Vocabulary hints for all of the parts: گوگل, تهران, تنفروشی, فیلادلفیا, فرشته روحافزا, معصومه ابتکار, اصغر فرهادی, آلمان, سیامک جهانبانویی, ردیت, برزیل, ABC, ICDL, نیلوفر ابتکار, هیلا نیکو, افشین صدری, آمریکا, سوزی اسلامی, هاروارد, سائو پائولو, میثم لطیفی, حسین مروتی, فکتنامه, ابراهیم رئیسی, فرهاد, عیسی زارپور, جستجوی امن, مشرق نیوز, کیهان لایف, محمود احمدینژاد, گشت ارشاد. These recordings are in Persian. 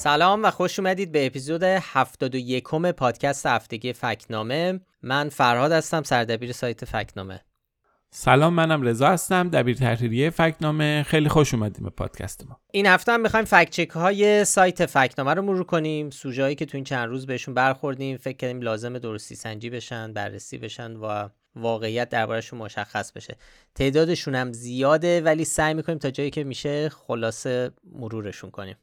سلام و خوش اومدید به اپیزود 71 پادکست هفتگی فکتنامه. من فرهاد هستم، سردبیر سایت فکتنامه. سلام، منم رضا هستم، دبیر تحریریه فکتنامه. خیلی خوش اومدید به پادکست ما. این هفته هم می‌خوایم فکت چک‌های سایت فکتنامه رو مرور کنیم، سوژه‌هایی که تو این چند روز بهشون برخوردیم، فکر کنیم لازمه درستی سنجی بشن، بررسی بشن و واقعیت درباره‌شون مشخص بشه. تعدادشون هم زیاده ولی سعی می‌کنیم تا جایی که میشه خلاصه مرورشون کنیم.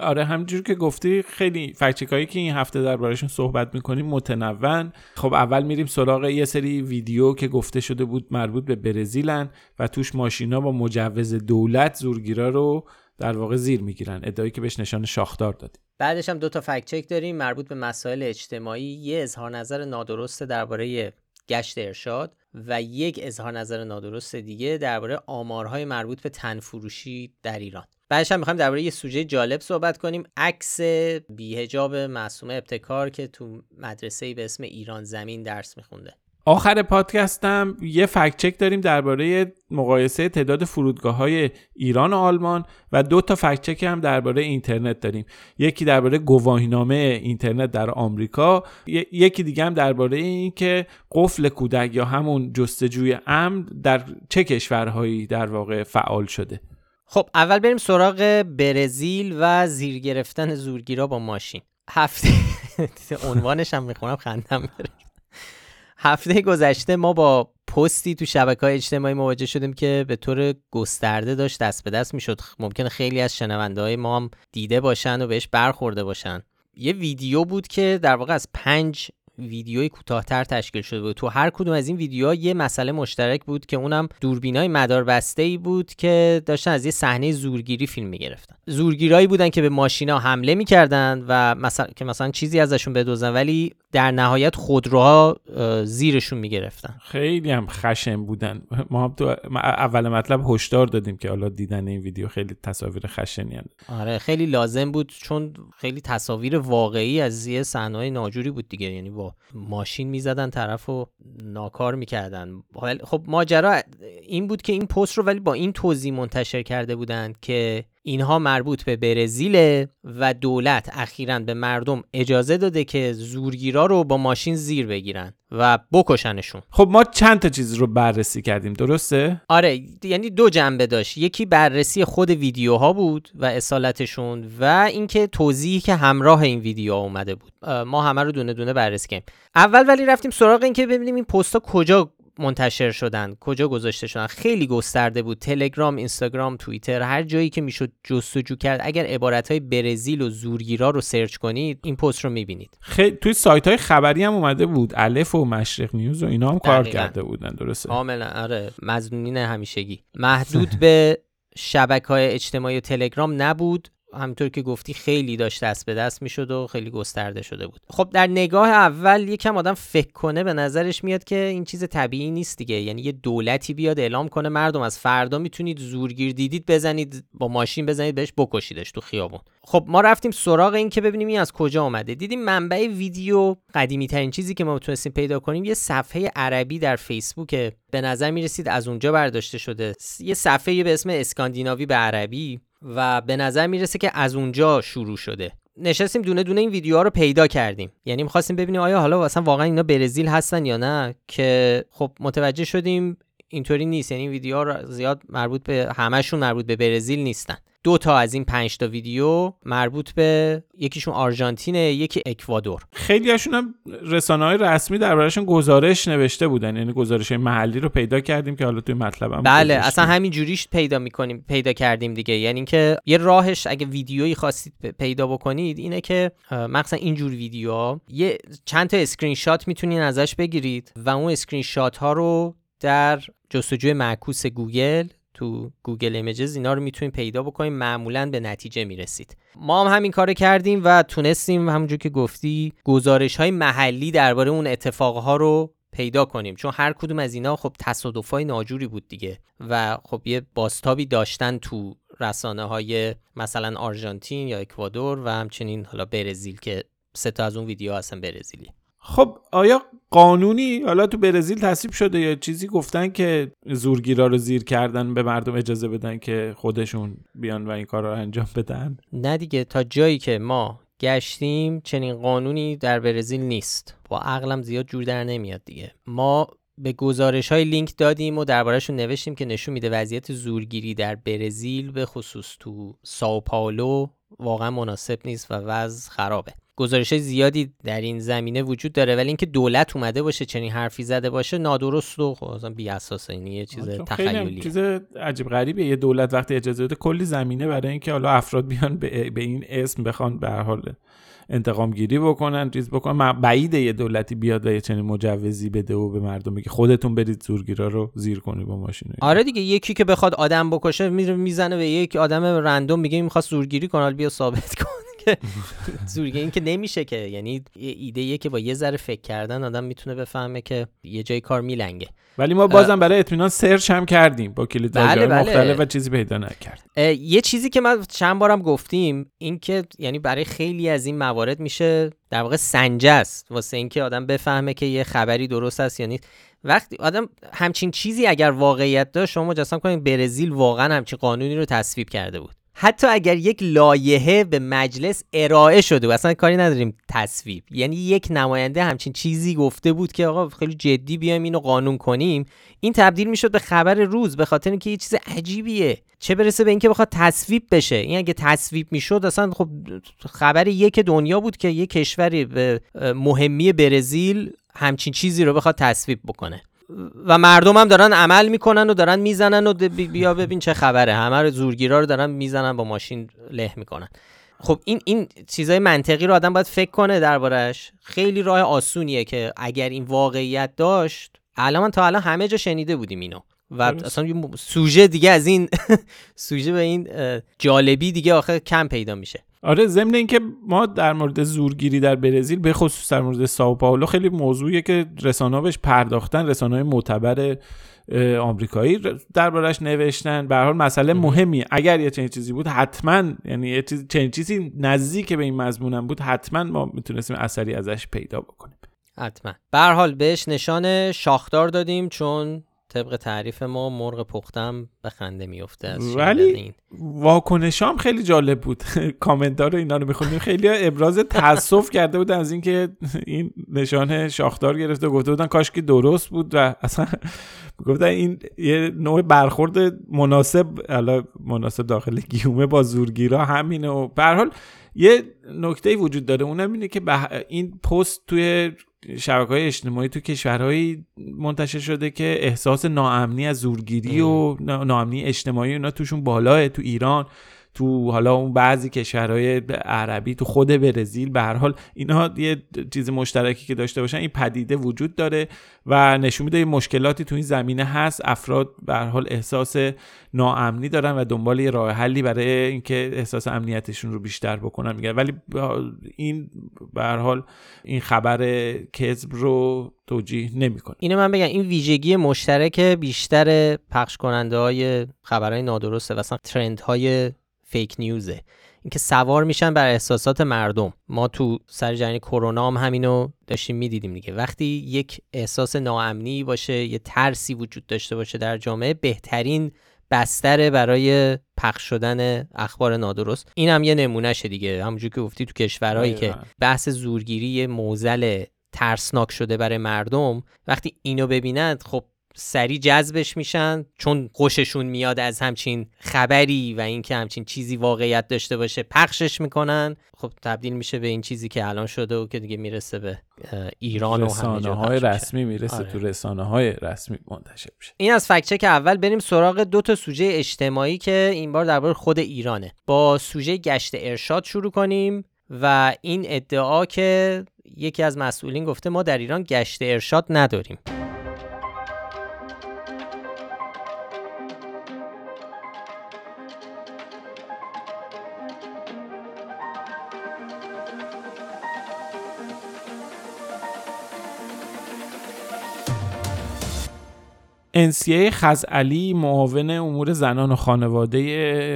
آره، همینجور که گفتی خیلی فکت‌چک‌هایی که این هفته درباره‌شون صحبت می‌کنیم متنوعن. خب اول میریم سراغ یه سری ویدیو که گفته شده بود مربوط به برزیلن و توش ماشینا با مجوز دولت زورگیرا رو در واقع زیر میگیرن، ادعایی که بهش نشان شاخدار دادیم. بعدش هم 2 تا فکت‌چک داریم مربوط به مسائل اجتماعی، یه اظهار نظر نادرست درباره گشت ارشاد و یک اظهار نظر نادرست دیگه درباره آمارهای مربوط به تنفروشی در ایران. بعدش هم می‌خوایم درباره یه سوژه جالب صحبت کنیم، عکس بی‌حجاب معصومه ابتکار که تو مدرسه‌ای به اسم ایران زمین درس می‌خونده. آخر پادکستم یه فکت چک داریم درباره مقایسه تعداد فرودگاه‌های ایران و آلمان و 2 تا فکت چک هم درباره اینترنت داریم. یکی درباره گواهینامه اینترنت در آمریکا، یکی دیگه هم درباره این که قفل کودک یا همون جستجوی امن در چه کشورهایی در واقع فعال شده. خب اول بریم سراغ برزیل و زیر گرفتن زورگیرا با ماشین. هفته عنوانش هم میخونم خندم بره. هفته گذشته ما با پستی تو شبکه‌های اجتماعی مواجه شدیم که به طور گسترده داشت دست به دست میشد. ممکنه خیلی از شنونده‌های ما هم دیده باشن و بهش برخورده باشن. یه ویدیو بود که در واقع از 5 ویدیوی کوتاه‌تر تشکیل شده بود. تو هر کدوم از این ویدیوها یه مسئله مشترک بود که اونم دوربینای مداربسته‌ای بود که داشتن از یه صحنه زورگیری فیلم می‌گرفتن. زورگیرایی بودن که به ماشینا حمله می‌کردن و مثلا چیزی ازشون بدزدن، ولی در نهایت خودروها زیرشون می‌گرفتن. خیلی هم خشن بودن. ما هم تو اول مطلب هشدار دادیم که حالا دیدن این ویدیو خیلی تصاویر خشنی هست. آره، خیلی لازم بود چون خیلی تصاویر واقعی از یه صحنه‌های ناجوری بود دیگه، یعنی ماشین میزدن طرفو ناکار میکردن. خب ماجرا این بود که این پست رو ولی با این توضیح منتشر کرده بودند که اینها مربوط به برزیله و دولت اخیراً به مردم اجازه داده که زورگیرا رو با ماشین زیر بگیرن و بکشنشون. خب ما چند تا چیز رو بررسی کردیم، درسته؟ آره، یعنی 2 جنبه داشت. یکی بررسی خود ویدیوها بود و اصالتشون و اینکه توضیحی که همراه این ویدیوها اومده بود. ما همه رو دونه دونه بررسی کردیم. اول ولی رفتیم سراغ اینکه ببینیم این پست‌ها کجا منتشر شدن، کجا گذاشته شدن. خیلی گسترده بود، تلگرام، اینستاگرام، توییتر، هر جایی که میشد جستجو کرد. اگر عبارت‌های برزیل و زورگیرا رو سرچ کنید این پست رو می‌بینید. توی سایت‌های خبری هم اومده بود، الف و مشرق نیوز و اینا هم کار کرده بودن، درسته؟ کاملا، آره، مظنونین همیشگی. محدود به شبکه‌های اجتماعی و تلگرام نبود، همونطور که گفتی خیلی داشت دست به دست میشد و خیلی گسترده شده بود. خب در نگاه اول یکم آدم فکر کنه به نظرش میاد که این چیز طبیعی نیست دیگه، یعنی یه دولتی بیاد اعلام کنه مردم از فردا میتونید زورگیر دیدید بزنید با ماشین، بزنید بهش، بکشیدش تو خیابون. خب ما رفتیم سراغ این که ببینیم این از کجا اومده. دیدیم منبع ویدیو قدیمی ترین چیزی که ما تونستیم پیدا کنیم یه صفحه عربی در فیسبوک، به نظر میرسید از اونجا برداشته شده. یه صفحه به اسم اسکاندیناوی به عربی و به نظر میرسه که از اونجا شروع شده. نشستیم دونه دونه این ویدیوها رو پیدا کردیم، یعنی می‌خواستیم ببینیم آیا حالا اصلا واقعا اینا برزیل هستن یا نه، که خب متوجه شدیم اینطوری نیست. یعنی ویدیوها زیاد مربوط به همشون مربوط به برزیل نیستن. 2 تا از این 5 تا ویدیو مربوط به یکیشون آرژانتینه، یکی اکوادور. خیلی هاشون هم رسانه‌های رسمی درباره‌شون گزارش نوشته بودن، یعنی گزارش‌های محلی رو پیدا کردیم که حالا توی مطلبم بله اصلا همین جوریش پیدا کردیم دیگه. یعنی اینکه یه راهش اگه ویدیویی خواستید پیدا بکنید اینه که مثلا این جور ویدیوها یه چند تا اسکرین شات میتونین ازش بگیرید و اون اسکرین شات‌ها رو در جستجوی معکوس گوگل تو گوگل ایمیجز اینا رو میتونید پیدا بکنید، معمولاً به نتیجه میرسید. ما هم همین کارو کردیم و تونستیم همونجور که گفتی گزارش‌های محلی درباره اون اتفاق‌ها رو پیدا کنیم، چون هر کدوم از اینا خب تصادفای ناجوری بود دیگه و خب یه بازتابی داشتن تو رسانه‌های مثلا آرژانتین یا اکوادور و همچنین حالا برزیل که 3 تا از اون ویدیوها اصلا برزیلی. خب آیا قانونی حالا تو برزیل تصویب شده یا چیزی گفتن که زورگیرا رو زیر کردن به مردم اجازه بدن که خودشون بیان و این کار رو انجام بدن؟ نه دیگه، تا جایی که ما گشتیم چنین قانونی در برزیل نیست. با عقلم زیاد جور در نمیاد دیگه. ما به گزارش‌های لینک دادیم و درباره‌شون نوشتیم که نشون میده وضعیت زورگیری در برزیل به خصوص تو سائو پائولو واقعا مناسب نیست و وضع خرابه. گزارش‌های زیادی در این زمینه وجود داره، ولی اینکه دولت اومده باشه چنین حرفی زده باشه نادرست و اصلا بی‌اساسه. این یه چیز تخیلیه، چیز عجیب غریبه. یه دولت وقتی اجازه بده کلی زمینه برای اینکه حالا افراد بیان به این اسم بخوان به هر حال انتقام گیری بکنن، چیز بکنن. بعیده یه دولتی بیاد و یه چنین مجوزی بده و به مردم بگه خودتون برید زورگیرا رو زیر کنی با ماشین. آره دیگه، یکی که بخواد آدم بکشه میزنه به یک آدم رندوم، میگه می‌خواد زورگیری کنه، بیا ثابت کن. زورگیری این که نمیشه که، یعنی ایده‌ایه که با یه ذره فکر کردن آدم میتونه بفهمه که یه جای کار میلنگه. ولی ما بازم برای اطمینان سرچ هم کردیم با کلیدهای مختلف و چیزی پیدا نکرد. یه چیزی که ما چند بارم گفتیم این که یعنی برای خیلی از این موارد میشه در واقع سنجه است واسه اینکه آدم بفهمه که یه خبری درست است یا نیست. وقتی آدم همچین چیزی اگر واقعیت داشت، شما مجسم کنید برزیل واقعا همچین قانونی رو تصویب کرده بود، حتی اگر یک لایحه به مجلس ارائه شده و اصلا کاری نداریم تصویب، یعنی یک نماینده همچین چیزی گفته بود که آقا خیلی جدی بیایم اینو قانون کنیم، این تبدیل میشد به خبر روز، به خاطر اینکه یه چیز عجیبیه، چه برسه به اینکه بخواد تصویب بشه. این اگه تصویب میشد اصلا خب خبر یک دنیا بود که یک کشوری به مهمی برزیل همچین چیزی رو بخواد تصویب بکنه و مردم هم دارن عمل میکنن و دارن میزنن و بیا ببین چه خبره، همه زورگیرا رو دارن میزنن با ماشین له میکنن. خب این چیزای منطقی رو آدم باید فکر کنه دربارش. خیلی راه آسونیه که اگر این واقعیت داشت، الان تا الان همه جا شنیده بودیم اینو و اصلا سوژه دیگه از این سوژه به این جالبی دیگه آخر کم پیدا میشه. آره، ضمن اینکه ما در مورد زورگیری در برزیل به خصوص در مورد سائو پائولو خیلی موضوعیه که رسانه‌ها بهش پرداختن، رسانه‌های معتبر آمریکایی دربارش نوشتن. به هر حال مسئله مهمی، اگر یه چنین چیزی بود حتما، یعنی یه چنین چیزی نزدیک به این مضمونم بود، حتما ما میتونستیم اثری ازش پیدا بکنیم. حتما. به هر حال بهش نشانه شاخدار دادیم، چون طبق تعریف ما مرغ پختم به خنده میفته از. ولی واکنش هم خیلی جالب بود. کامنت‌ها رو اینا رو می‌خونیم، خیلی ابراز تأسف کرده بودن از اینکه این نشانه شاخدار گرفته و گفته بودن کاش که درست بود و اصلا گفتن این یه نوع برخورد مناسب، حالا مناسب داخل گیومه، با زورگیرا همینه. و به هر حال یه نکته‌ای وجود داره، اونم اینه که این پست توی شبکه‌های اجتماعی تو کشورهایی منتشر شده که احساس ناامنی از زورگیری و ناامنی اجتماعی اونا توشون بالاه. تو ایران، تو حالا اون بعضی کشورهای عربی، تو خود برزیل، به هر حال اینا یه چیز مشترکی که داشته باشن این پدیده وجود داره و نشون میده مشکلاتی تو این زمینه هست. افراد به هر حال احساس ناامنی دارن و دنبال یه راه حلی برای اینکه احساس امنیتشون رو بیشتر بکنن میگن. ولی این به هر حال این خبر کذب رو توجیه نمیکنه. اینو من بگم، این ویژگی مشترک بیشتر پخش کننده های خبرهای نادرسته، مثلا ترندهای فیک نیوزه، اینکه سوار میشن بر احساسات مردم. ما تو سر جریان کرونا هم همینو داشتیم میدیدیم دیگه. وقتی یک احساس ناامنی باشه، یه ترسی وجود داشته باشه در جامعه، بهترین بستر برای پخش شدن اخبار نادرست. این هم یه نمونهشه دیگه، همونجور که گفتی تو کشورهایی که بحث زورگیری موزل ترسناک شده برای مردم، وقتی اینو ببینند خب سریع جذبش میشن، چون خوششون میاد از همچین خبری و اینکه همچین چیزی واقعیت داشته باشه، پخشش میکنن. خب تبدیل میشه به این چیزی که الان شده و که دیگه میرسه به ایران و همه جا رسمی میرسه. آره، تو رسانه های رسمی منتشر میشه. این از فکت چک اول. بریم سراغ دو تا سوژه اجتماعی که این بار درباره خود ایرانه. با سوژه گشت ارشاد شروع کنیم و این ادعا که یکی از مسئولین گفته ما در ایران گشت ارشاد نداریم. انسیه خزعلی معاون امور زنان و خانواده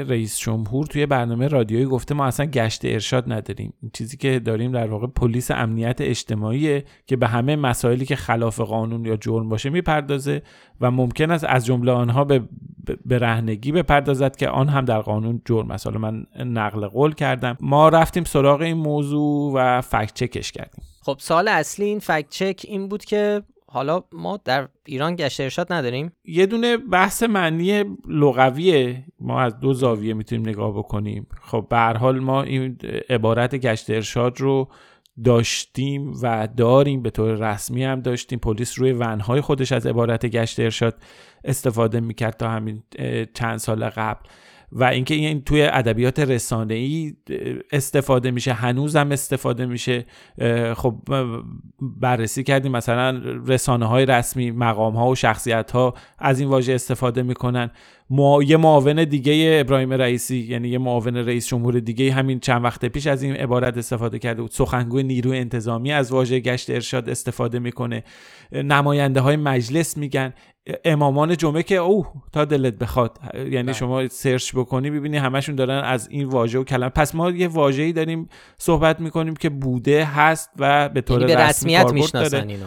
رئیس جمهور توی برنامه رادیویی گفته ما اصلا گشت ارشاد نداریم. این چیزی که داریم در واقع پلیس امنیت اجتماعیه که به همه مسائلی که خلاف قانون یا جرم باشه میپردازه و ممکن است از جمله آنها به برهنگی بپردازد که آن هم در قانون جرم است. حالا من نقل قول کردم. ما رفتیم سراغ این موضوع و فکت چکش کردیم. خب سال اصلی این فکت چک این بود که حالا ما در ایران گشت ارشاد نداریم. یه دونه بحث معنی لغویه، ما از دو زاویه میتونیم نگاه بکنیم. خب به هر حال ما این عبارت گشت ارشاد رو داشتیم و داریم، به طور رسمی هم داشتیم. پلیس روی ونهای خودش از عبارت گشت ارشاد استفاده میکرد تا همین چند سال قبل و اینکه این توی ادبیات رسانه‌ای استفاده میشه، هنوز هم استفاده میشه. خب بررسی کردیم مثلا رسانه‌های رسمی، مقام‌ها و شخصیت‌ها از این واژه استفاده میکنن. یه معاون دیگه ابراهیم رئیسی، یعنی یه معاون رئیس جمهور دیگه، همین چند وقت پیش از این عبارت استفاده کرده بود. سخنگوی نیروی انتظامی از واژه گشت ارشاد استفاده میکنه. نماینده‌های مجلس میگن، امامان جمعه که اوه تا دلت بخواد، یعنی شما سرچ بکنی ببینی همشون دارن از این واژه و کلمه. پس ما یه واژه‌ای داریم صحبت میکنیم که بوده هست و به طور رسمیت میشناسن اینو.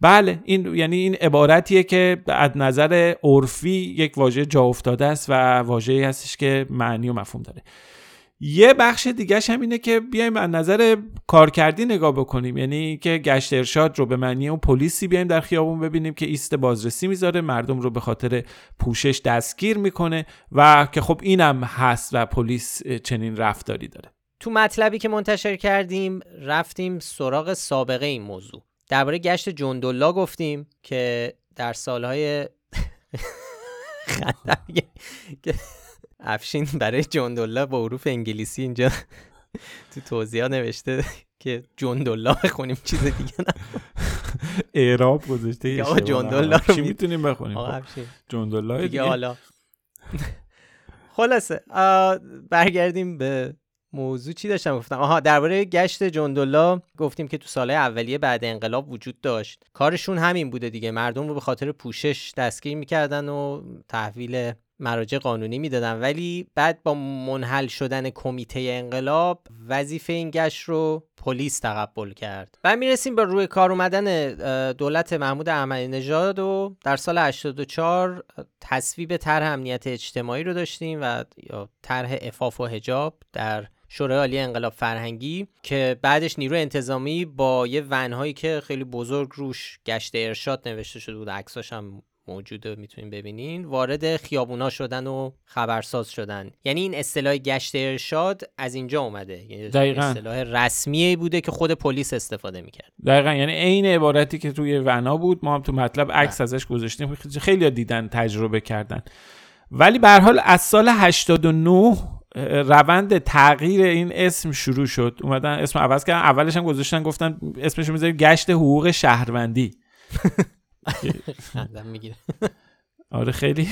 بله، این یعنی این عبارتیه که از نظر عرفی یک واژه جا افتاده است و واژه‌ای هستش که معنی و مفهوم داره. یه بخش دیگه‌ش هم اینه که بیایم از نظر کارکردی نگاه بکنیم، یعنی که گشت ارشاد رو به معنی اون پلیسی بیایم در خیابون ببینیم که ایست بازرسی میذاره، مردم رو به خاطر پوشش دستگیر میکنه و که خب اینم هست و پلیس چنین رفتاری داره. تو مطلبی که منتشر کردیم رفتیم سراغ سابقه این موضوع. درباره گشت جندولا گفتیم که در سالهای افشین برای جندولا با حروف انگلیسی اینجا تو توضیحات نوشته که جندولا بخونیم، چیز دیگه نه، اعراب گذاشته که آقا جندولا رو میتونیم بخونیم. آقا افشین جندولا دیگه. حالا خلاصه برگردیم به موضوع. چی داشتم گفتم؟ آها، درباره گشت جندولا گفتیم که تو سالهای اولیه بعد انقلاب وجود داشت. کارشون همین بوده دیگه، مردم رو به خاطر پوشش دستگیر میکردن و تحویل مراجع قانونی میدادن. ولی بعد با منحل شدن کمیته انقلاب وظیفه این گشت رو پلیس تقبل کرد و میرسیم به روی کار اومدن دولت محمود احمدی نژاد و در سال 84 تصویب طرح امنیت اجتماعی رو داشتیم و یا طرح عفاف و حجاب در شورای عالی انقلاب فرهنگی که بعدش نیروی انتظامی با یه ونهایی که خیلی بزرگ روش گشت ارشاد نوشته شده بود، عکساش هم موجوده میتونین ببینین، وارد خیابونا شدن و خبرساز شدن. یعنی این اصطلاح گشت ارشاد از اینجا اومده، یعنی دقیقاً اصطلاح رسمی بوده که خود پلیس استفاده میکرد. دقیقاً، یعنی عین عبارتی که توی ونا بود ما هم تو مطلب عکس ازش گذاشتیم، خیلی‌ها دیدن، تجربه کردن. ولی به هر حال از سال 89 روند تغییر این اسم شروع شد. اومدن اسم عوض کردن، اولش هم گذاشتن گفتن اسمش رو می‌ذاریم گشت حقوق شهروندی. خندم میگیره. آره خیلی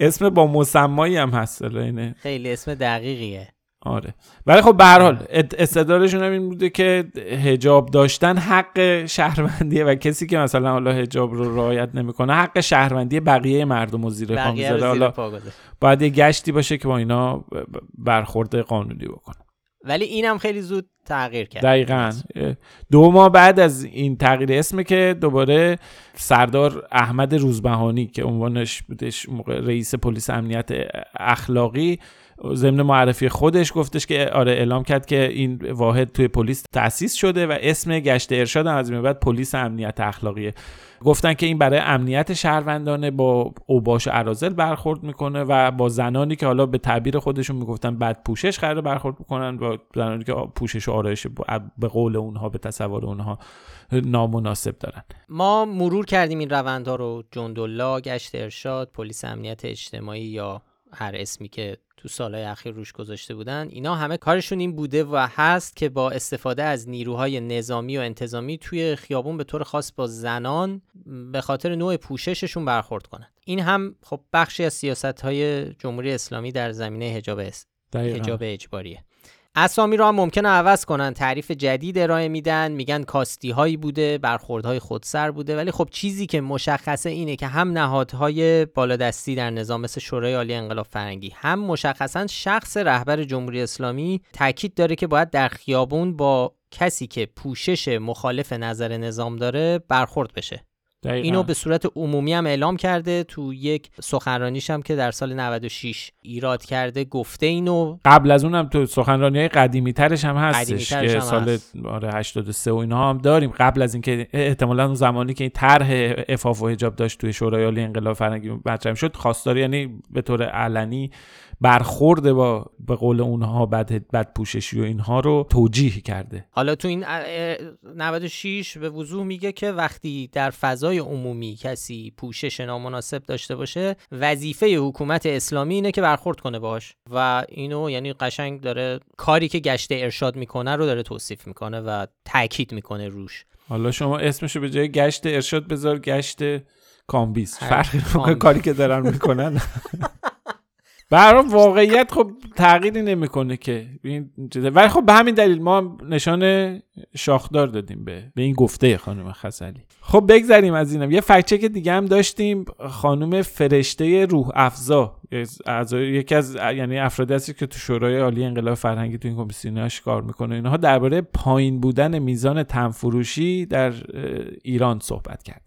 اسم با مسمایی هم هست، اینه خیلی اسم دقیقیه. آره ولی خب به هر حال استدلالشون هم این بوده که حجاب داشتن حق شهروندیه و کسی که مثلا حالا حجاب رو رعایت نمیکنه حق شهروندی بقیه مردم رو زیر پا میذاره. حالا باید یه گشتی باشه که با اینا برخورد قانونی بکنه. ولی اینم خیلی زود تغییر کرد. دقیقاً 2 ماه بعد از این تغییر اسمه که دوباره سردار احمد روزبهانی که عنوانش بودش موقع رئیس پلیس امنیت اخلاقی، ضمن معرفی خودش گفتش که آره اعلام کرد که این واحد توی پلیس تأسیس شده و اسم گشت ارشاد هم از این بعد پلیس امنیت اخلاقیه. گفتن که این برای امنیت شهروندانه با اوباش و اراذل برخورد میکنه و با زنانی که حالا به تعبیر خودشون میگفتن بد پوشش قراره برخورد میکنن، با زنانی که پوشش و آرایش به قول اونها، به تصور اونها نامناسب دارن. ما مرور کردیم این روندها رو، جندولا، گشت ارشاد، پلیس امنیت اجتماعی یا هر اسمی که تو سالهای اخیر روش گذاشته بودن. اینا همه کارشون این بوده و هست که با استفاده از نیروهای نظامی و انتظامی توی خیابون به طور خاص با زنان به خاطر نوع پوشششون برخورد کنند. این هم خب بخشی از سیاست‌های جمهوری اسلامی در زمینه حجاب اجباریه. اسامی رو هم ممکنه عوض کنن، تعریف جدید ارائه میدن، میگن کاستی هایی بوده، برخوردهای خودسر بوده، ولی خب چیزی که مشخصه اینه که هم نهادهای بالادستی در نظام مثل شورای عالی انقلاب فرهنگی، هم مشخصا شخص رهبر جمهوری اسلامی تاکید داره که باید در خیابون با کسی که پوشش مخالف نظر نظام داره برخورد بشه. دقیقا. اینو به صورت عمومی هم اعلام کرده، تو یک سخنرانیش هم که در سال 96 ایراد کرده گفته اینو. قبل از اونم تو سخنرانی‌های قدیمی ترش هم هستش که سال 83 و اینها هم داریم، قبل از اینکه احتمالاً اون زمانی که این طرح عفاف و حجاب داشت توی شورای عالی انقلاب فرهنگی مطرح شد، خواستار یعنی به طور علنی برخورد با به قول اونها بد پوششی و اینها رو توجیه کرده. حالا تو این 96 به وضوح میگه که وقتی در فضای عمومی کسی پوشش نامناسب داشته باشه، وظیفه حکومت اسلامی اینه که برخورد کنه باش، و اینو یعنی قشنگ داره کاری که گشت ارشاد میکنه رو داره توصیف میکنه و تاکید میکنه روش. حالا شما اسمشو به جای گشت ارشاد بذار گشت کامبیز، فرق کاری که دارن میکنن. برام واقعیت خب تغییری نمیکنه که، ولی خب به همین دلیل ما نشان شاخدار دادیم به این گفته خانم خزعلی. خب بگذریم از اینم، یه فکت چک دیگه هم داشتیم. خانم فرشته روح افزا یکی از یعنی افرادی هست که تو شورای عالی انقلاب فرهنگی تو این کمیسیوناش کار میکنه، اینها درباره پایین بودن میزان تنفروشی در ایران صحبت کرده.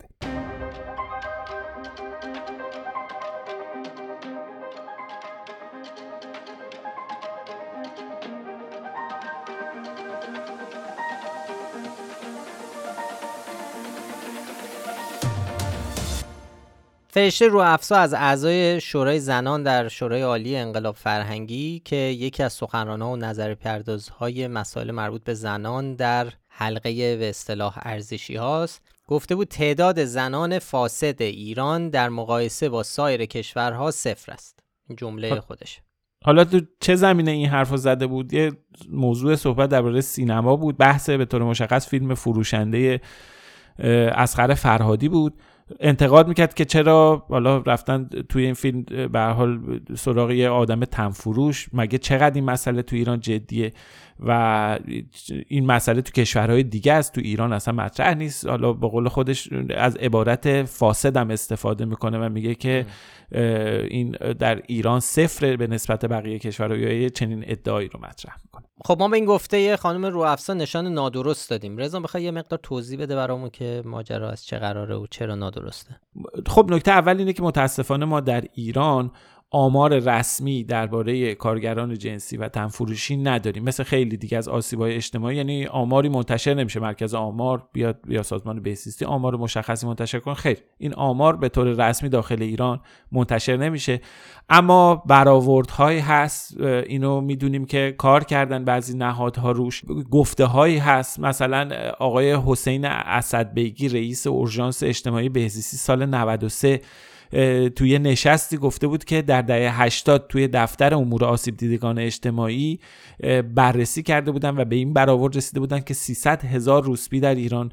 فرشته روح‌افزا از اعضای شورای زنان در شورای عالی انقلاب فرهنگی که یکی از سخنران‌ها و نظرپردازهای مسائل مربوط به زنان در حلقه به اصطلاح ارزشی هاست، گفته بود تعداد زنان فاسد ایران در مقایسه با سایر کشورها صفر است. جمله خودش. حالا تو چه زمینه این حرفو زده بود؟ یه موضوع صحبت درباره سینما بود، بحث به طور مشخص فیلم فروشنده اصغر فرهادی بود. انتقاد میکرد که چرا حالا رفتن توی این فیلم به هر حال سراغ یه آدم تنفروش، مگه چقدر این مسئله تو ایران جدیه و این مسئله تو کشورهای دیگه است، تو ایران اصلا مطرح نیست. حالا به قول خودش از عبارت فاسد هم استفاده میکنه و میگه که این در ایران صفر به نسبت بقیه کشورهای، چنین ادعایی رو مطرح میکنه. خب ما به این گفته خانم روح‌افزا نشان نادرست دادیم. رضا بخوای یه مقدار توضیح بده برامون که ماجرا از چه قراره و چرا نادرسته؟ خب نکته اول اینه که متاسفانه ما در ایران آمار رسمی درباره کارگران جنسی و تنفروشی نداریم، مثل خیلی دیگه از آسیب‌های اجتماعی، یعنی آماری منتشر نمیشه. مرکز آمار بیاد یا سازمان بهزیستی آمار مشخصی منتشر کن، خیر، این آمار به طور رسمی داخل ایران منتشر نمیشه، اما برآوردهایی هست، اینو میدونیم که کار کردن بعضی نهادها روش، گفته‌هایی هست. مثلا آقای حسین اسدبیگی رئیس اورژانس اجتماعی بهزیستی سال 93 توی نشستی گفته بود که در دهه 80 توی دفتر امور آسیب دیدگان اجتماعی بررسی کرده بودن و به این برآورد رسیده بودن که 300,000 روسبی در ایران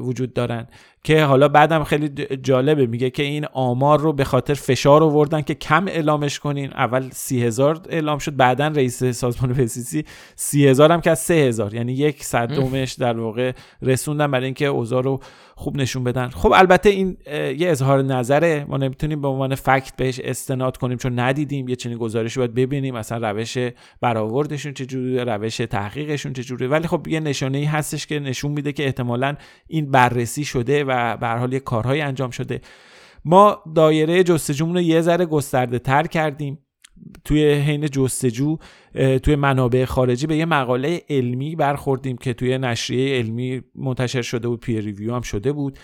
وجود دارن، که حالا بعدم خیلی جالبه، میگه که این آمار رو به خاطر فشار آوردن که کم اعلامش کنین، اول 30,000 اعلام شد، بعداً رئیس سازمان بهزیستی 30,000 هم که از 3,000 یعنی 1/100 در واقع رسوندن برای اینکه اوضاع رو خوب نشون بدن. خب البته این یه اظهار نظره، ما نمیتونیم به عنوان فکت بهش استناد کنیم چون ندیدیم، یه چنین گزارشی باید ببینیم اصلا روش برآوردشون چجوریه، روش تحقیقشون چجوریه، ولی خب یه نشانه‌ای هستش که نشون میده که احتمالاً این بررسی شده و به هر حال یک کارهایی انجام شده. ما دایره جستجومون رو یه ذره گسترده تر کردیم، توی حین جستجو توی منابع خارجی به یه مقاله علمی برخوردیم که توی نشریه علمی منتشر شده بود، پیر ریویو هم شده بود،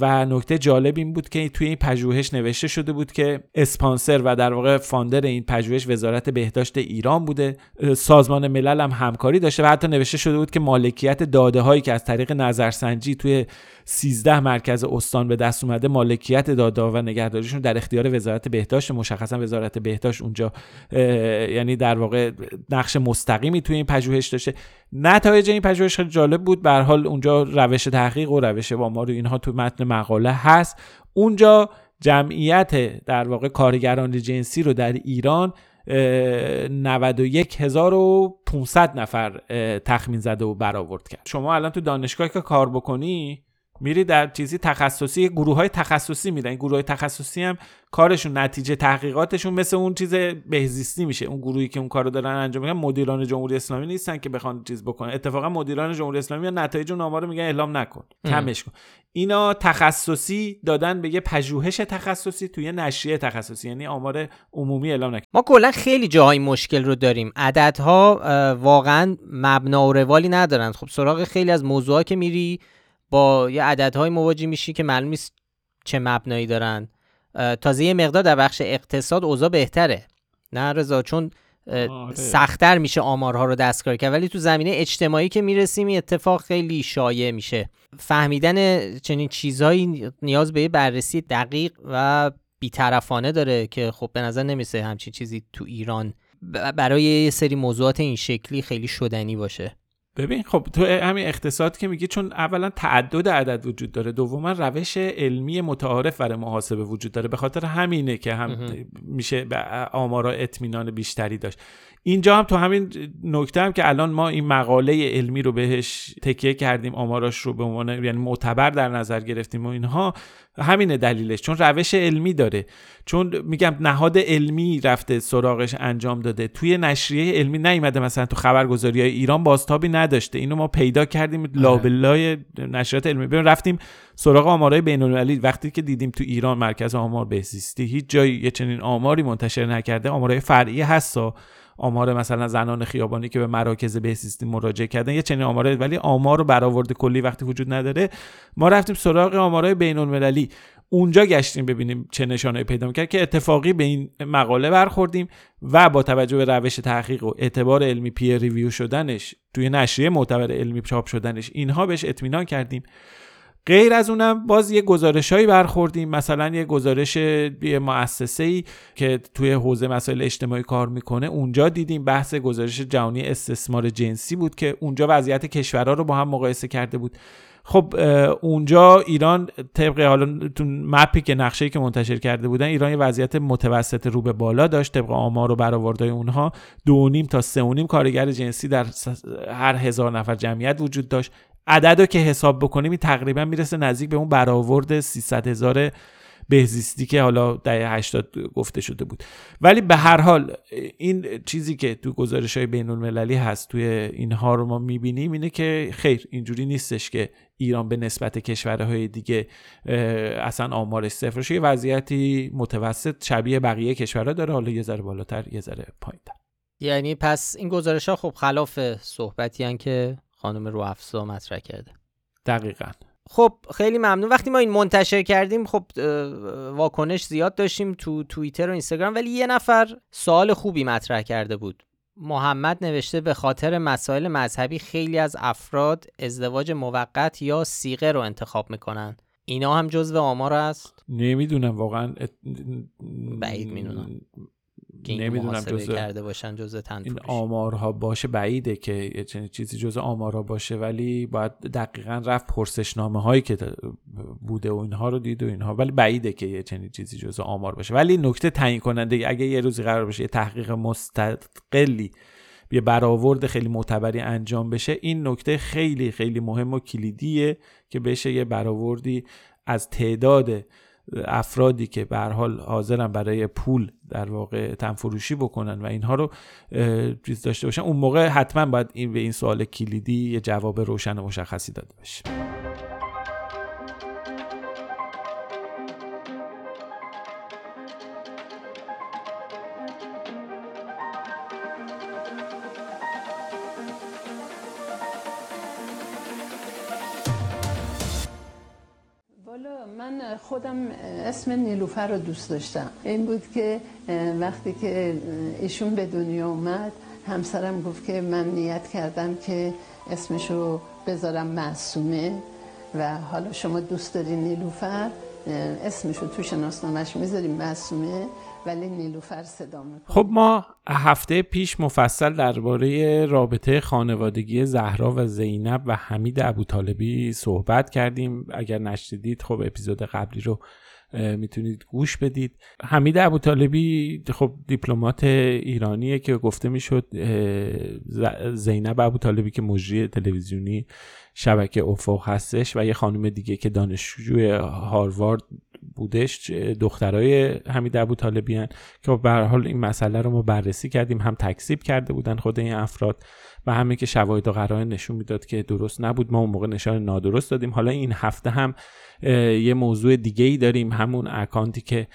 و نکته جالب این بود که توی این پژوهش نوشته شده بود که اسپانسر و در واقع فاندر این پژوهش وزارت بهداشت ایران بوده، سازمان ملل هم همکاری داشته، و حتی نوشته شده بود که مالکیت داده هایی که از طریق نظرسنجی توی 13 مرکز استان به دست اومده، مالکیت داده و نگهداریشون در اختیار وزارت بهداشت، مشخصا وزارت بهداشت اونجا یعنی در واقع نقش مستقیمی توی این پژوهش داشته. نتایج این پژوهش خیلی جالب بود، به هر حال اونجا روش تحقیق و روش آمار و اینها تو متن مقاله هست. اونجا جمعیت در واقع کارگران جنسی رو در ایران 91,500 نفر تخمین زده و برآورد کرد. شما الان تو دانشگاه که کار بکنی میری در چیزی تخصصی، گروه های تخصصی میدن. این گروه های تخصصی هم کارشون نتیجه تحقیقاتشون مثل اون چیز بهزیستی میشه. اون گروهی که اون کارو دارن انجام میدن مدیران جمهوری اسلامی نیستن که بخوان چیز بکنن. اتفاقا مدیران جمهوری اسلامی نتایج اون آمارو میگن اعلام نکن، کمش کن. اینا تخصصی دادن به یه پژوهش تخصصی توی نشریه تخصصی، یعنی آمار عمومی اعلام نکن. ما کلا خیلی جاهای مشکل رو داریم. عددها واقعا مبنا و روالی ندارن. خب سراغ خیلی از موضوعا که میری با یه عددهای مواجه میشی که معلوم نیست چه مبنایی دارن. تازه یه مقدار در بخش اقتصاد اوضاع بهتره، نه رضا؟ چون سخت‌تر میشه آمارها رو دستکاری کرد، ولی تو زمینه اجتماعی که میرسیم این اتفاق خیلی شایع میشه. فهمیدن چنین چیزهایی نیاز به بررسی دقیق و بیطرفانه داره که خب به نظر نمیسه همچین چیزی تو ایران برای یه سری موضوعات این شکلی خیلی شدنی باشه. ببین خب تو همین اقتصاد که میگی، چون اولا تعدد عدد وجود داره، دوما روش علمی متعارف برای محاسبه وجود داره، به خاطر همینه که هم میشه به آمارا اطمینان بیشتری داشت. اینجا هم تو همین نکته هم که الان ما این مقاله علمی رو بهش تکیه کردیم، آماراش رو به عنوان یعنی معتبر در نظر گرفتیم و اینها، همینه دلیلش، چون روش علمی داره. چون میگم نهاد علمی رفته سراغش انجام داده، توی نشریه علمی نیومده، مثلا تو خبرگزاری‌های ایران بازتابی نداشته. اینو ما پیدا کردیم لابلای نشریات علمی. ببین رفتیم سراغ آمارای بین‌المللی، وقتی که دیدیم تو ایران مرکز آمار بهزیستی هیچ جایی چنین آماری منتشر نکرده. آمارای فرعی هستا، آمار مثلا زنان خیابانی که به مراکز بهزیستی مراجعه کردن یه چنین آماره، ولی آمار رو برآورد کلی وقتی وجود نداره. ما رفتیم سراغ آمارهای بین‌المللی، اونجا گشتیم ببینیم چه نشانه‌ای پیدا می‌کرد، که اتفاقی به این مقاله برخوردیم و با توجه به روش تحقیق و اعتبار علمی، پیر ریویو شدنش، توی نشریه معتبر علمی چاپ شدنش، اینها بهش اطمینان کردیم. غیر از اونم باز یه گزارشایی برخوردیم، مثلا یه گزارش یه مؤسسه‌ای که توی حوزه مسائل اجتماعی کار میکنه، اونجا دیدیم بحث گزارش جهانی استثمار جنسی بود که اونجا وضعیت کشورها رو با هم مقایسه کرده بود. خب اونجا ایران طبق حالا تو مپی که نقشه‌ای که منتشر کرده بودن، ایران یه وضعیت متوسط رو به بالا داشت. طبق آمار و برآوردهای اونها 2.5 تا 3.5 کارگر جنسی در هر 1000 نفر جمعیت وجود داشت. عددو که حساب بکنیم این تقریبا میرسه نزدیک به اون برآورد 300,000 بهزیستی که حالا دهه 80 گفته شده بود. ولی به هر حال این چیزی که تو گزارش‌های بین‌المللی هست، توی اینها رو ما می‌بینیم، اینه که خیر، اینجوری نیستش که ایران به نسبت کشورهای دیگه اصلا آمارش صفر شه. وضعیتی متوسط شبیه بقیه کشورها داره، حالا یه ذره بالاتر یه ذره پایین‌تر. یعنی پس این گزارش‌ها خب خلاف صحبتیان که خانم روح‌افزا مطرح کرده. دقیقاً. خب خیلی ممنون. وقتی ما این منتشر کردیم خب واکنش زیاد داشتیم تو توییتر و اینستاگرام، ولی یه نفر سوال خوبی مطرح کرده بود. محمد نوشته به خاطر مسائل مذهبی خیلی از افراد ازدواج موقت یا صیغه رو انتخاب میکنن. اینا هم جزو آمار است؟ نمیدونم واقعا، بعید میدونم که نمیدونم جزء کرده باشن، جزء تنفروشی این آمارها باشه. بعیده که چنین چیزی جزء آمارها باشه، ولی باید دقیقاً رفت پرسشنامه هایی که بوده و اینها رو دید و اینها، ولی بعیده که چنین چیزی جزء آمار باشه. ولی نکته تعیین کننده، اگه یه روزی قرار بشه یه تحقیق مستقلی یه برآورد خیلی معتبری انجام بشه، این نکته خیلی خیلی مهم و کلیدیه که بشه یه برآوردی از تعداد افرادی که به هر حال حاضرن برای پول در واقع تنفروشی بکنن و اینها رو چیز داشته باشن. اون موقع حتما باید این به این سوال کلیدی یه جواب روشن و مشخصی داده بشه. خودم اسم نیلوفر رو دوست داشتم. این بود که وقتی که ایشون به دنیا اومد، همسرم گفت که من نیت کردم که اسمش رو بذارم معصومه و حالا شما دوست دارین نیلوفر، اسمش رو تو شناسنامه‌اش میذاریم معصومه، ولی نیلوفر صدا میکنه. خب ما هفته پیش مفصل درباره رابطه خانوادگی زهرا و زینب و حمید ابوطالبی صحبت کردیم. اگر نشنیدید خب اپیزود قبلی رو میتونید گوش بدید. حمید ابوطالبی خب دیپلمات ایرانیه که گفته میشد زینب ابوطالبی که مجری تلویزیونی شبکه افق هستش و یه خانم دیگه که دانشجوی هاروارد بودش دخترای حمید ابوطالبی هستن که به هر حال این مسئله رو ما بررسی کردیم، هم تکذیب کرده بودن خود این افراد و همه که شواهد و قرائن نشون میداد که درست نبود، ما اون موقع نشان نادرست دادیم. حالا این هفته هم یه موضوع دیگه‌ای داریم، همون اکانتی که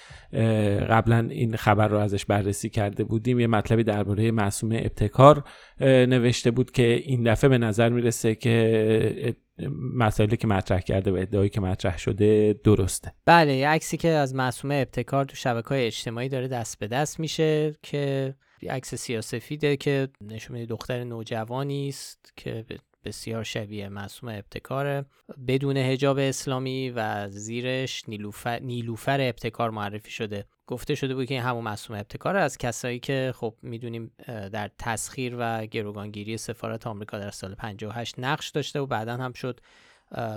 قبلا این خبر رو ازش بررسی کرده بودیم یه مطلبی درباره معصومه ابتکار نوشته بود که این دفعه به نظر میرسه که مسائلی که مطرح کرده و ادعایی که مطرح شده درسته. بله، عکسی که از معصومه ابتکار تو شبکه‌های اجتماعی داره دست به دست میشه که عکس سیاه‌سفیده که نشون میده دختر نوجوانی است که بسیار شبیه معصومه ابتکاره، بدون حجاب اسلامی و زیرش نیلوفر ابتکار معرفی شده. گفته شده بود که این همون معصومه ابتکار از کسایی که خب میدونیم در تسخیر و گروگانگیری سفارت آمریکا در سال 58 نقش داشته و بعداً هم شد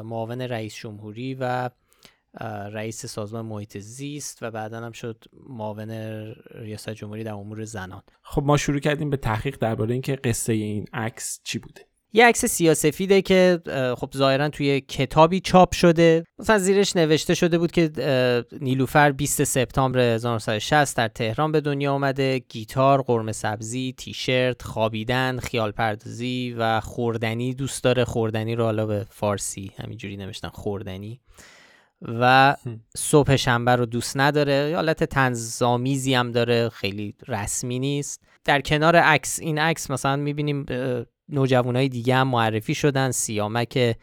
معاون رئیس جمهوری و رئیس سازمان محیط زیست و بعداً هم شد معاون ریاست جمهوری در امور زنان. خب ما شروع کردیم به تحقیق درباره اینکه قصه این عکس چی بوده. یه عکس سیاه‌سفیده که خب ظاهراً توی کتابی چاپ شده، مثلا زیرش نوشته شده بود که نیلوفر 20 سپتامبر 1960 در تهران به دنیا آمده، گیتار، قرمه سبزی، تیشرت، خوابیدن، خیال پردازی و خوردنی دوست داره. خوردنی رو حالا به فارسی همینجوری نوشتن خوردنی، و صبح شنبه رو دوست نداره. یه حالت طنزآمیزی هم داره، خیلی رسمی نیست. در کنار عکس این عکس مثلا می‌بینیم نوجوانای دیگه هم معرفی شدن، سیامک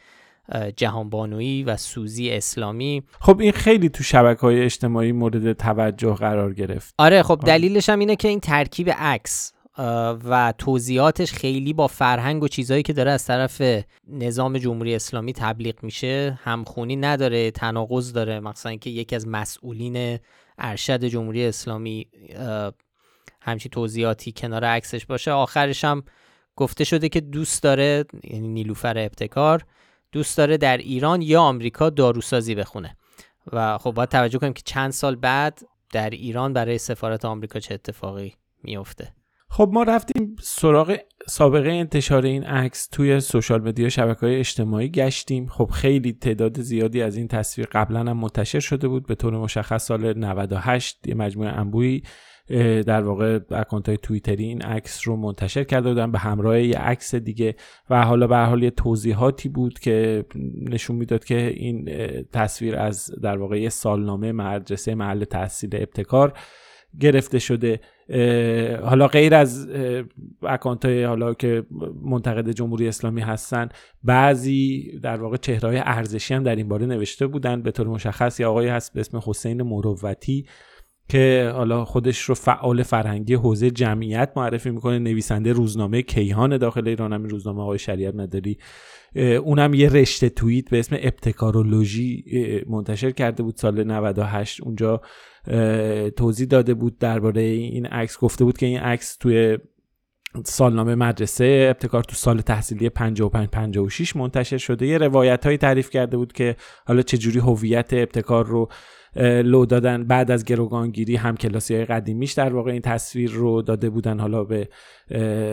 جهانبانویی و سوزی اسلامی. خب این خیلی تو شبکه‌های اجتماعی مورد توجه قرار گرفت. آره خب دلیلش هم اینه که این ترکیب عکس و توضیحاتش خیلی با فرهنگ و چیزایی که داره از طرف نظام جمهوری اسلامی تبلیغ میشه همخونی نداره، تناقض داره. مثلا اینکه یکی از مسئولین ارشد جمهوری اسلامی همچین توضیحاتی کنار عکسش باشه. آخرش هم گفته شده که دوست داره، یعنی نیلوفر ابتکار دوست داره در ایران یا آمریکا داروسازی بخونه. و خب باید توجه کنیم که چند سال بعد در ایران برای سفارت آمریکا چه اتفاقی میفته. خب ما رفتیم سراغ سابقه انتشار این عکس توی سوشال مدیا، شبکه‌های اجتماعی گشتیم. خب خیلی تعداد زیادی از این تصویر قبلا هم منتشر شده بود، به طور مشخص سال 98 یه مجموعه انبویی در واقع اکانت‌های توییتری این عکس رو منتشر کرده بودن به همراه یه عکس دیگه و حالا به هر حال یه توضیحاتی بود که نشون میداد که این تصویر از در واقع یه سالنامه مدرسه محل تحصیل ابتکار گرفته شده. حالا غیر از اکانت‌های حالا که منتقد جمهوری اسلامی هستن، بعضی در واقع چهره‌های ارزشی هم در این باره نوشته بودن. به طور مشخص یه آقایی هست به اسم حسین مروتی که حالا خودش رو فعال فرهنگی حوزه جمعیت معرفی میکنه، نویسنده روزنامه کیهان داخل ایران، همین روزنامه آقای شریعت نداری، اونم یه رشته توییت به اسم ابتکارولوژی منتشر کرده بود سال 98. اونجا توضیح داده بود درباره این عکس، گفته بود که این عکس توی سالنامه مدرسه ابتکار تو سال تحصیلی 55-56 منتشر شده. یه روایت‌هایی تعریف کرده بود که حالا چجوری هویت ابتکار رو لو دادن بعد از گروگانگیری، همکلاسی‌های قدیمیش در واقع این تصویر رو داده بودن حالا به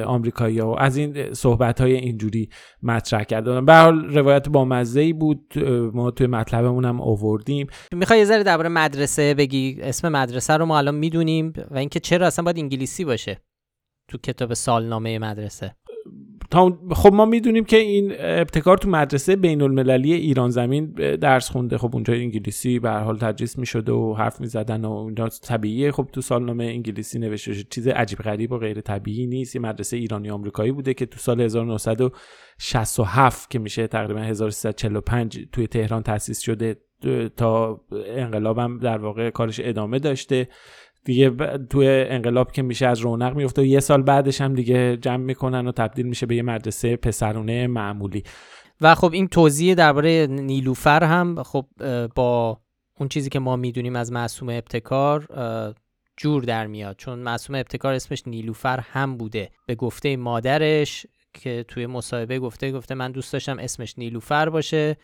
آمریکایی‌ها و از این صحبت‌های اینجوری مطرح کردن. به هر حال روایت بامزه‌ای بود، ما توی مطلبمون هم آوردیم. می‌خوای یه ذره درباره مدرسه بگی؟ اسم مدرسه رو ما الان می‌دونیم و اینکه چرا اصلا باید انگلیسی باشه تو کتاب سالنامه مدرسه. خب ما میدونیم که این ابتکار تو مدرسه بین المللی ایران زمین درس خونده، خب اونجا انگلیسی به هر حال تدریس میشد و حرف میزدن و اونجا طبیعیه. خب تو سالنامه انگلیسی نوشته شد، چیز عجیب غریب و غیر طبیعی نیست. یه مدرسه ایرانی آمریکایی بوده که تو سال 1967 که میشه تقریبا 1345 توی تهران تأسیس شده، تا انقلابم در واقع کارش ادامه داشته دیگه. توی انقلاب که میشه از رونق میفته و یه سال بعدش هم دیگه جمع میکنن و تبدیل میشه به یه مدرسه پسرونه معمولی. و خب این توضیح درباره نیلوفر هم خب با اون چیزی که ما میدونیم از معصومه ابتکار جور در میاد، چون معصومه ابتکار اسمش نیلوفر هم بوده. به گفته مادرش که توی مصاحبه گفته من دوست داشتم اسمش نیلوفر باشه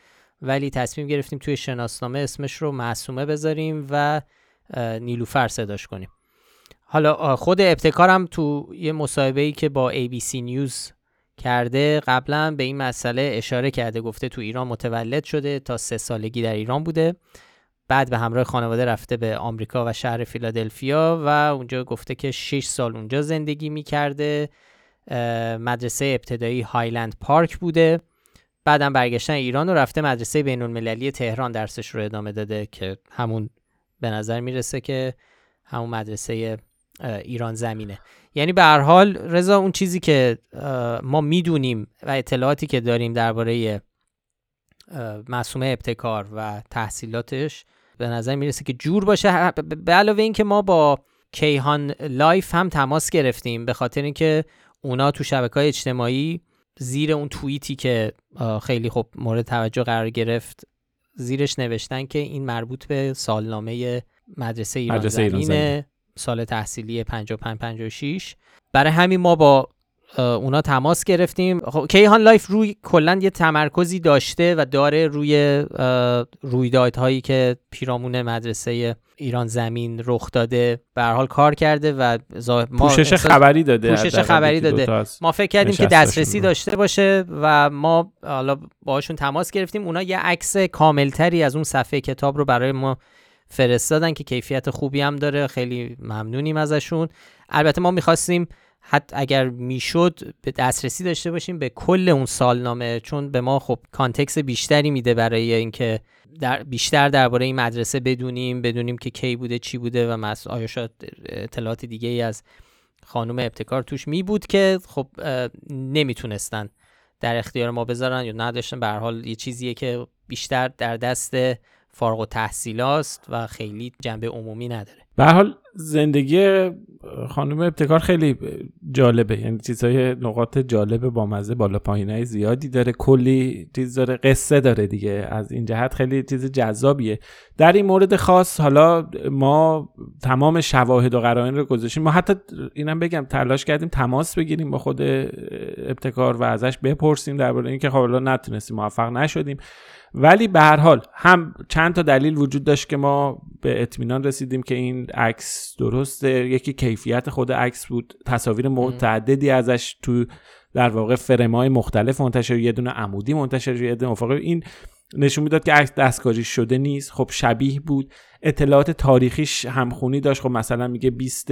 ولی تصمیم گرفتیم توی شناسنامه اسمش رو معصومه بذاریم و نیلوفر صداش کنیم. حالا خود ابتکارم تو یه مصاحبه‌ای که با ABC نیوز کرده قبلا به این مسئله اشاره کرده، گفته تو ایران متولد شده، تا 3 سالگی در ایران بوده، بعد به همراه خانواده رفته به آمریکا و شهر فیلادلفیا و اونجا گفته که 6 سال اونجا زندگی می‌کرده، مدرسه ابتدایی هایلند پارک بوده، بعدم برگشتن ایران و رفته مدرسه بین‌المللی تهران درسش رو ادامه داده که همون به نظر میرسه که همون مدرسه ایران زمینه. یعنی به هر حال رضا، اون چیزی که ما میدونیم و اطلاعاتی که داریم درباره معصومه ابتکار و تحصیلاتش به نظر میرسه که جور باشه. به علاوه این که ما با کیهان لایف هم تماس گرفتیم، به خاطر اینکه اونا تو شبکه‌های اجتماعی زیر اون توییتی که خیلی خب مورد توجه قرار گرفت زیرش نوشتن که این مربوط به سالنامه مدرسه ایران زمینه، سال تحصیلی 55-56. برای همین ما با اونا تماس گرفتیم. خب کیهان لایف روی کلا یه تمرکزی داشته و داره روی رویدادهایی که پیرامون مدرسه ایران زمین رخ داده به هر حال کار کرده و ما پوشش خبری داده، ما فکر کردیم که دسترسی داشته باشه و ما حالا باهاشون تماس گرفتیم. اونا یه عکس کاملتری از اون صفحه کتاب رو برای ما فرستادن که کیفیت خوبی هم داره، خیلی ممنونیم ازشون. البته ما می‌خواستیم حتی اگر میشد به دسترسی داشته باشیم به کل اون سالنامه، چون به ما خب کانتکست بیشتری میده برای اینکه بیشتر درباره این مدرسه بدونیم که کی بوده، چی بوده و آیا شاید اطلاعات دیگه ای از خانم ابتکار توش می بود که خب نمیتونستن در اختیار ما بذارن یا نداشتن. به هر حال یه چیزیه که بیشتر در دست فارغ التحصیل است و خیلی جنبه عمومی نداره. به هر حال زندگی خانم ابتکار خیلی جالبه، یعنی چیزهای نقاط جالب با مزه بالا پایینای زیادی داره، کلی چیز داره، قصه داره دیگه، از این جهت خیلی چیز جذابیه. در این مورد خاص حالا ما تمام شواهد و قرائن رو گذاشتیم، ما حتی اینم بگم تلاش کردیم تماس بگیریم با خود ابتکار و ازش بپرسیم درباره اینکه حالا نتونستیم، موفق نشدیم، ولی به هر حال هم چند تا دلیل وجود داشت که ما به اطمینان رسیدیم که این عکس درسته. یکی کیفیت خود عکس بود، تصاویر متعددی ازش تو در واقع فرم‌های مختلف منتشر، یه دونه عمودی منتشر، یه دونه افقی، این نشون میداد که عکس دستکاری شده نیست. خب شبیه بود، اطلاعات تاریخیش همخونی داشت. خب مثلا میگه 20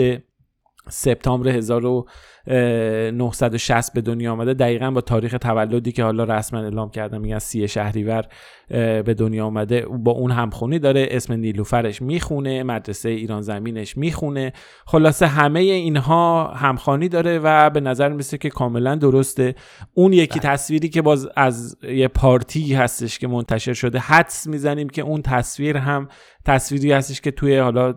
سپتامبر 1960 به دنیا آمده، دقیقاً با تاریخ تولدی که حالا رسما اعلام کردن میگن 30 شهریور به دنیا آمده، با اون همخونی داره، اسم نیلوفرش میخونه، مدرسه ایران زمینش میخونه، خلاصه همه اینها همخوانی داره و به نظر میسه که کاملا درسته. اون یکی تصویری که باز از یه پارتی هستش که منتشر شده، حدس میزنیم که اون تصویر هم تصویری هستش که توی حالا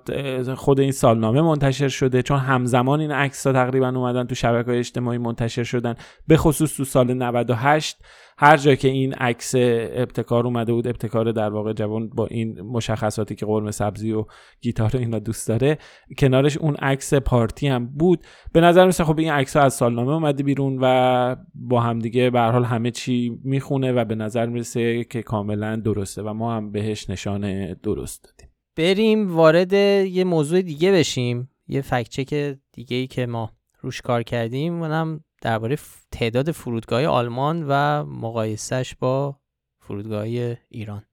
خود این سالنامه منتشر شده، چون همزمان این عکس‌ها تقریبا اومدن تو شبکه‌های اجتماعی منتشر شدن، به خصوص تو سال 98 هر جا که این عکس ابتکار اومده بود، ابتکار در واقع جوان با این مشخصاتی که قرمه سبزی و گیتار و اینا دوست داره، کنارش اون عکس پارتی هم بود. به نظر میسه خب این عکس‌ها از سالنامه اومده بیرون و با هم دیگه به هر حال همه چی میخونه و به نظر میرسه که کاملا درسته و ما هم بهش نشانه درست دادیم. بریم وارد یه موضوع دیگه بشیم، یه فکت چک دیگه‌ای که ما روش کار کردیم، اونم درباره تعداد فرودگاه‌های آلمان و مقایسه‌اش با فرودگاه‌های ایران.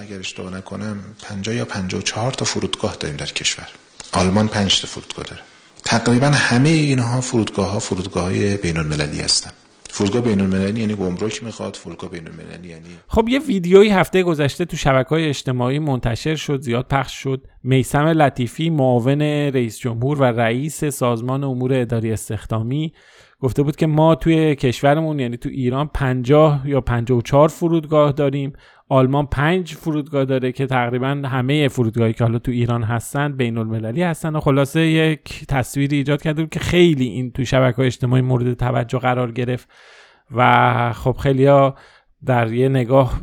اگر اشتباه نکنم 50 یا 54 تا فرودگاه داریم در کشور. آلمان 5 تا فرودگاه داره. تقریبا همه اینها فرودگاه‌های بین‌المللی هستن. فرودگاه بین‌المللی یعنی گمرک میخواد، فرودگاه بین‌المللی یعنی خب یه ویدیویی هفته گذشته تو شبکه‌های اجتماعی منتشر شد، زیاد پخش شد. میثم لطیفی، معاون رئیس جمهور و رئیس سازمان امور اداری استخدامی، گفته بود که ما توی کشورمون یعنی تو ایران 50 یا 54 فرودگاه داریم. آلمان 5 فرودگاه داره که تقریبا همه فرودگاهی که حالا تو ایران هستن بین‌المللی هستن و خلاصه یک تصویری ایجاد کرده بود که خیلی این تو شبکه‌های اجتماعی مورد توجه قرار گرفت و خب خیلیا در یه نگاه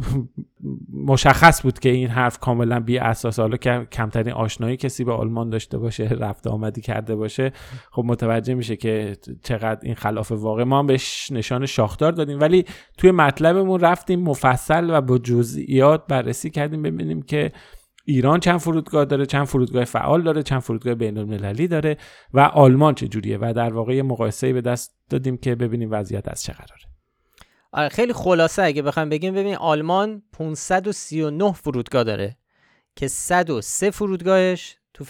مشخص بود که این حرف کاملا بی اساس. حالا که کمترین آشنایی کسی به آلمان داشته باشه، رفت آمدی کرده باشه، خب متوجه میشه که چقدر این خلاف واقع. ما هم بهش نشان شاخدار دادیم، ولی توی مطلبمون رفتیم مفصل و با جزئیات بررسی کردیم ببینیم که ایران چند فرودگاه داره، چند فرودگاه فعال داره، چند فرودگاه بین‌المللی داره و آلمان چه جوریه و در واقع مقایسه‌ای به دست دادیم که ببینیم وضعیت از چه قراره. آره خیلی خلاصه اگه بخوام بگیم، ببین آلمان 539 فرودگاه داره که 103 فرودگاهش تو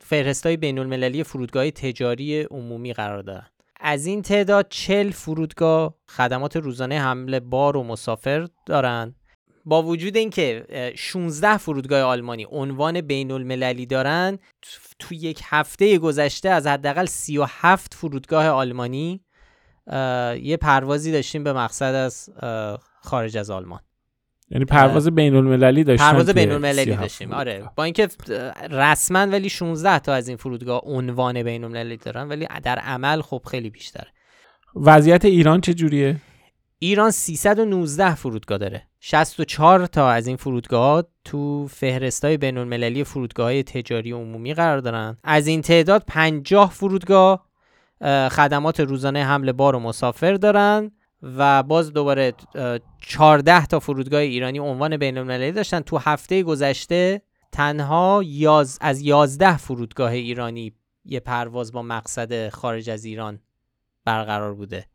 فهرست‌های بین‌المللی فرودگاه‌های تجاری عمومی قرار داره. از این تعداد 40 فرودگاه خدمات روزانه حمل بار و مسافر دارن. با وجود اینکه 16 فرودگاه آلمانی عنوان بین‌المللی دارن، تو یک هفته گذشته از حداقل 37 فرودگاه آلمانی یه پروازی داشتیم به مقصد از خارج از آلمان، یعنی پرواز بین‌المللی داشتیم. پرواز بین‌المللی داشتیم، آره، با اینکه رسما ولی 16 تا از این فرودگاه عنوان بین‌المللی دارن، ولی در عمل خب خیلی بیشتره. وضعیت ایران چه جوریه؟ ایران 319 فرودگاه داره. 64 تا از این فرودگاه‌ها تو فهرست‌های بین‌المللی فرودگاه‌های تجاری عمومی قرار دارن. از این تعداد 50 فرودگاه خدمات روزانه حمل بار و مسافر دارن و باز دوباره 14 تا فرودگاه ایرانی عنوان بین‌المللی داشتن. تو هفته گذشته تنها از 11 فرودگاه ایرانی یه پرواز با مقصد خارج از ایران برقرار بوده.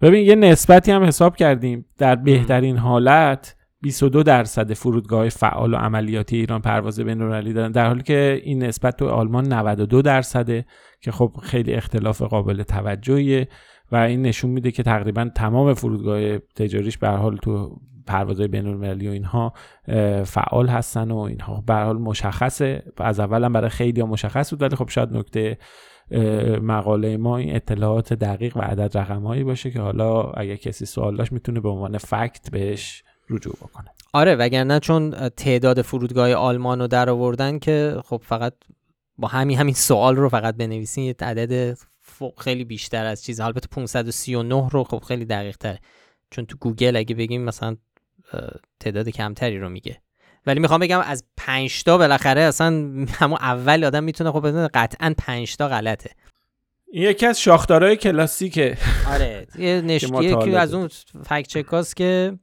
ببین یه نسبتی هم حساب کردیم، در بهترین حالت 22% فرودگاه فعال و عملیاتی ایران پرواز بین‌المللی دارن، در حالی که این نسبت تو آلمان 92% که خب خیلی اختلاف قابل توجهیه و این نشون میده که تقریبا تمام فرودگاه تجاریش به هر حال تو پروازهای بین‌المللی و اینها فعال هستن و اینها به هر حال مشخصه. از اول هم برای خیلی‌ها مشخص بود، ولی خب شاید نکته مقاله ما این اطلاعات دقیق و عدد رقمایی باشه که حالا اگه کسی سوال داشت میتونه به عنوان فکت بهش رجوع بکنه. آره، وگرنه چون تعداد فرودگاه آلمان رو در آوردن که خب فقط با همین سوال رو فقط بنویسین یه عدد خیلی بیشتر از چیز. البته 539 رو خب خیلی دقیق تره، چون تو گوگل اگه بگیم مثلا تعداد کمتری رو میگه، ولی میخوام بگم از 5 تا بالاخره اصلا همون اول آدم میتونه خب بدونه قطعاً 5 تا غلطه. یکی از شاخدارهای کلاسیکه. آره، یه نشتیه که از اون فکت چکاست که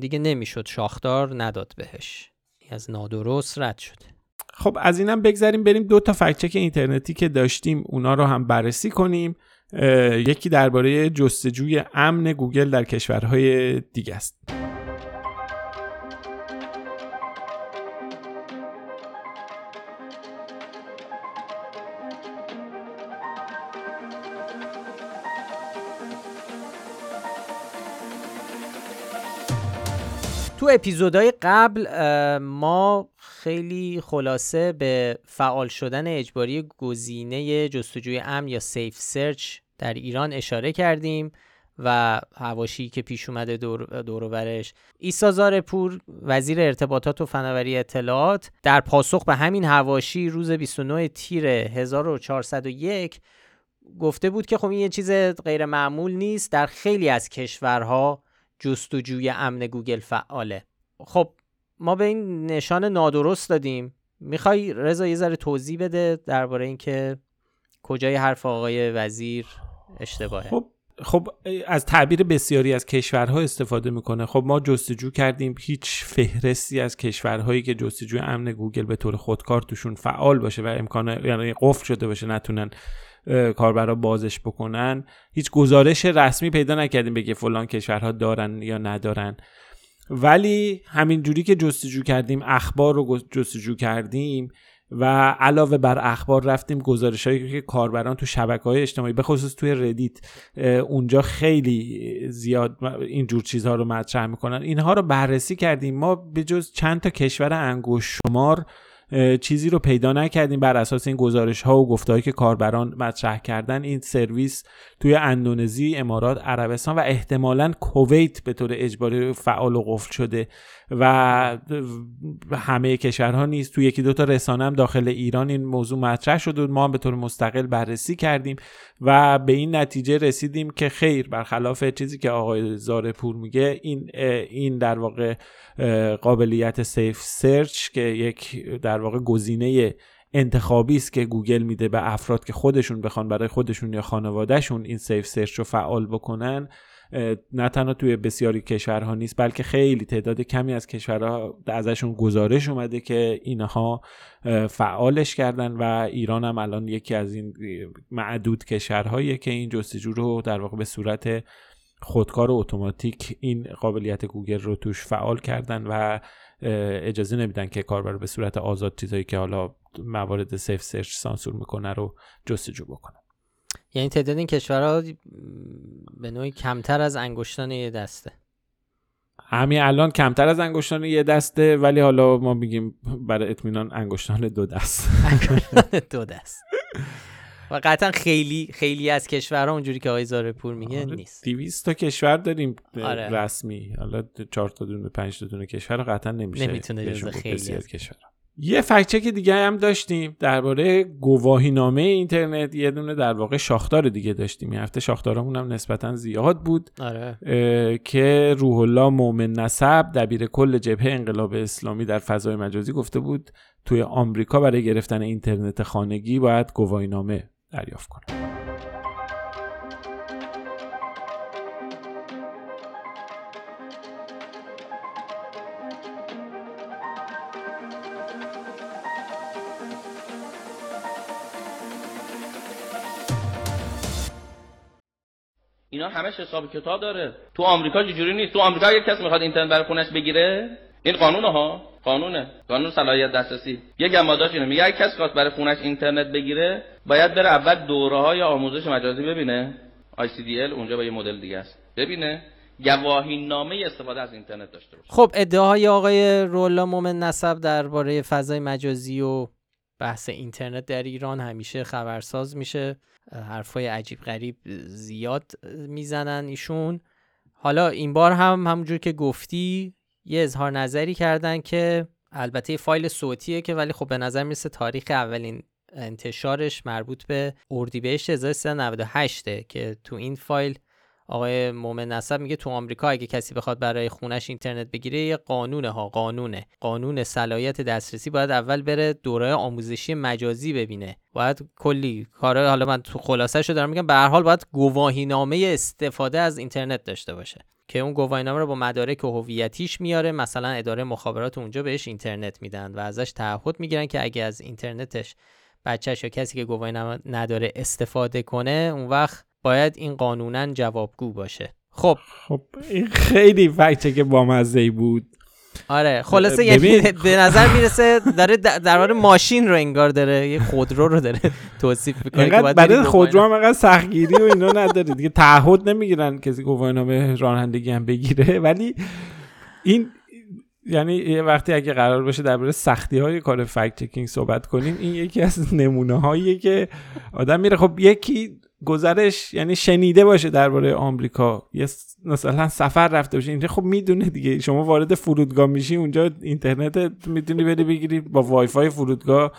دیگه نمیشد شاخدار نداد بهش، از نادرست رد شد. خب از اینم بگذریم بریم 2 تا فکت چک اینترنتی که داشتیم اونا رو هم بررسی کنیم. یکی درباره جستجوی امن گوگل در کشورهای دیگه است. تو اپیزودهای قبل ما خیلی خلاصه به فعال شدن اجباری گزینه جستجوی امن یا سیف سرچ در ایران اشاره کردیم و حواشی که پیش اومده دور و برش. عیسی زارپور وزیر ارتباطات و فناوری اطلاعات در پاسخ به همین حواشی روز 29 تیر 1401 گفته بود که خب این یه چیز غیر معمول نیست، در خیلی از کشورها جستجوی امن گوگل فعاله. خب ما به این نشان نادرست دادیم. میخوای رضا یه ذره توضیح بده درباره این که کجای حرف آقای وزیر اشتباهه؟ خب از تعبیر بسیاری از کشورها استفاده میکنه. خب ما جستجو کردیم، هیچ فهرستی از کشورهایی که جستجوی امن گوگل به طور خودکار توشون فعال باشه و امکانه یعنی قفل شده باشه نتونن کاربرا بازش بکنن، هیچ گزارش رسمی پیدا نکردیم بگه فلان کشورها دارن یا ندارن. ولی همین جوری که جستجو کردیم، اخبار رو جستجو کردیم و علاوه بر اخبار رفتیم گزارش‌هایی که کاربران تو شبکه‌های اجتماعی به خصوص توی ردیت، اونجا خیلی زیاد این جور چیزها رو مطرح می‌کنن، اینها رو بررسی کردیم. ما به جز چند تا کشور انگشت شمار چیزی رو پیدا نکردیم. بر اساس این گزارش ها و گفته‌هایی که کاربران مطرح کردن، این سرویس توی اندونزی، امارات، عربستان و احتمالاً کویت به طور اجباری فعال و قفل شده و همه کشورها نیست. توی یکی دو تا رسانه هم داخل ایران این موضوع مطرح شد و ما هم به طور مستقل بررسی کردیم و به این نتیجه رسیدیم که خیر، برخلاف چیزی که آقای زارپور میگه، این در واقع قابلیت سیف سرچ که یک در واقع گزینه انتخابی است که گوگل میده به افراد که خودشون بخوان برای خودشون یا خانوادهشون این سیف سرچ رو فعال بکنن، نه تنها توی بسیاری کشورها نیست، بلکه خیلی تعداد کمی از کشورها ازشون گزارش اومده که اینها فعالش کردن و ایران هم الان یکی از این معدود کشورهاییه که این جستجو رو در واقع به صورت خودکار و اتوماتیک این قابلیت گوگل رو توش فعال کردن و اجازه نمیدن که کاربر به صورت آزاد چیزایی که حالا موارد سیف سرچ سانسور میکنه رو جستجو بکنه. یعنی تعداد این کشورها به نوعی کمتر از انگشتان یه دسته. همین الان کمتر از انگشتان یه دسته، ولی حالا ما میگیم برای اطمینان انگشتان دو دست. انگشتان دو دست. و قطعا خیلی خیلی از کشورها اونجوری که آقای زارپور میگه نیست. 200 تا کشور داریم رسمی. حالا 4 تا دونه 5 تا دونه کشور قطعا نمیشه. نمیتونه جزو خیلی از کشورها. یه فکت‌چک دیگه هم داشتیم درباره گواهینامه اینترنت، یه دونه در واقع شاخدار دیگه داشتیم. این هفته شاخدارمون هم نسبتاً زیاد بود. آره. که روحالله مومننسب، دبیر کل جبهه انقلاب اسلامی، در فضای مجازی گفته بود توی آمریکا برای گرفتن اینترنت خانگی باید گواهینامه دریافت کنه. اینا همش حساب کتاب داره. تو آمریکا چجوری نیست. تو آمریکا اگه کسی میخواد اینترنت برای خونش بگیره، این قانونه ها، قانون صلاحیت دسترسی، یه گماداش اینو میگه اگه کسی خواست برای خونش اینترنت بگیره، باید بره اول دوره‌های آموزش مجازی ببینه، ICDL اونجا با یه مدل دیگه است، ببینه گواهینامه استفاده از اینترنت داشته باشه. خب ادعای آقای روحالله مومننسب درباره فضای مجازی و بحث اینترنت در ایران همیشه خبرساز میشه. حرفای عجیب غریب زیاد میزنن ایشون. حالا این بار هم همونجور که گفتی یه اظهار نظری کردن که البته فایل صوتیه که، ولی خب به نظر میرسه تاریخ اولین انتشارش مربوط به اردیبهشت 1398 که تو این فایل آقای مومننسب میگه تو آمریکا اگه کسی بخواد برای خونش اینترنت بگیره، یه قانون صلاحیت دسترسی، باید اول بره دوره آموزشی مجازی ببینه، باید کلی کارا، حالا من تو خلاصه‌شو دارم میگم، به هر حال باید گواهینامه استفاده از اینترنت داشته باشه که اون گواهینامه رو با مدارک و هویتیش میاره. مثلا اداره مخابرات اونجا بهش اینترنت میدن و ازش تعهد میگیرن که اگه از اینترنتش بچه‌ش یا کسی که گواهینامه نداره استفاده کنه، اون وقت باید این قانوناً جوابگو باشه. خب این خیلی فکته که بامزه‌ای بود. آره خلاصه یعنی به نظر میرسه داره درباره ماشین رو انگار داره، یه خودرو رو داره توصیف می‌کنه که بعد خودرو هم انقدر سختگیری و اینا نداره دیگه، تعهد نمیگیرن کسی گواهینامه رانندگی هم بگیره، ولی این یعنی وقتی اگه قرار باشه درباره سختی‌های کار فکت چکینگ صحبت کنیم، این یکی از نمونه‌هاییه که آدم میره. خب یکی گزارش یعنی شنیده باشه درباره آمریکا، یا مثلا سفر رفته باشه اینجا، خب میدونه دیگه. شما وارد فرودگاه میشی، اونجا اینترنت میتونی بری بگیری، با وای فای فرودگاه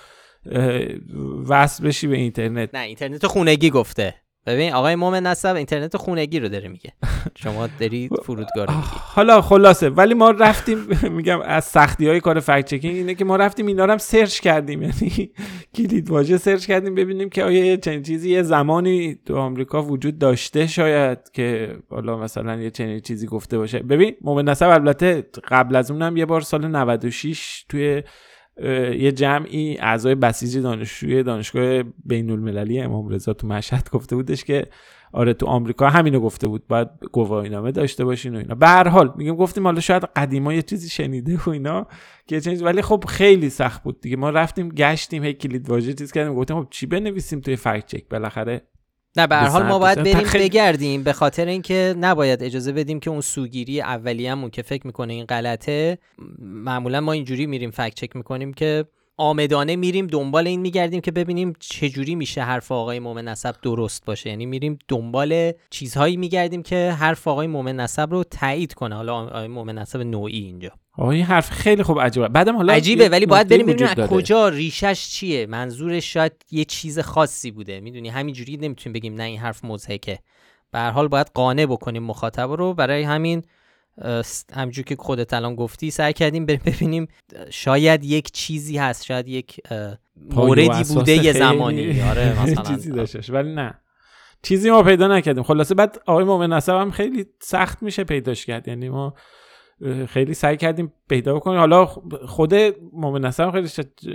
وصل بشی به اینترنت. نه اینترنت خونگی گفته. ببین آقای مومننسب اینترنت خونگی رو داره میگه، شما دارید فرودگاه رو میگی. حالا خلاصه ولی ما رفتیم، میگم از سختی‌های کار فکت چکینگ اینه که ما رفتیم اینا رو هم سرچ کردیم، یعنی کلید واژه سرچ کردیم ببینیم که آیا چنین چیزی یه زمانی تو آمریکا وجود داشته، شاید که حالا مثلا یه چنین چیزی گفته باشه. ببین مومننسب البته قبل از اونم یه بار سال 96 توی یه جمعی اعضای بسیج دانشجوی دانشگاه بین‌المللی امام رضا تو مشهد گفته بودش که آره تو آمریکا همینو گفته بود، باید گواهینامه داشته باشین و اینا. به هر حال میگم گفتیم حالا شاید قدیما یه چیزی شنیده و اینا که چیز، ولی خب خیلی سخت بود دیگه. ما رفتیم گشتیم، هی کلید واژه چیز کردیم، گفتیم خب چی بنویسیم توی فکت چک بالاخره. نه به هر حال ما باید بریم بگردیم، به خاطر اینکه نباید اجازه بدیم که اون سوگیری اولیه‌مون که فکر میکنه این غلطه، معمولا ما اینجوری میریم فکت چک میکنیم که آمدانه میریم دنبال این میگردیم که ببینیم چجوری میشه حرف آقای مومننسب درست باشه. یعنی میریم دنبال چیزهایی میگردیم که حرف آقای مومننسب رو تایید کنه. حالا آقای مومننسب نوعی اینجا این حرف خیلی خوب عجیبه. بعدم حالا عجیبه، ولی باید بریم ببینیم از کجا ریشش چیه، منظورش شاید یه چیز خاصی بوده. میدونی همینجوری نمیتونیم بگیم نه این حرف مضحکه. به هر حال باید قانع بکنیم مخاطب رو. برای همین همجور که خودت الان گفتی سعی کردیم بریم ببینیم شاید یک چیزی هست، شاید یک موردی بوده یه زمانی، آره مثلا چیزی داشتش، ولی نه چیزی ما پیدا نکردیم. خلاصه بعد آقای مومننسب هم خیلی سخت میشه پیداش کرد، یعنی ما خیلی سعی کردیم پیدا بکنیم. حالا خود مومننسب خیلی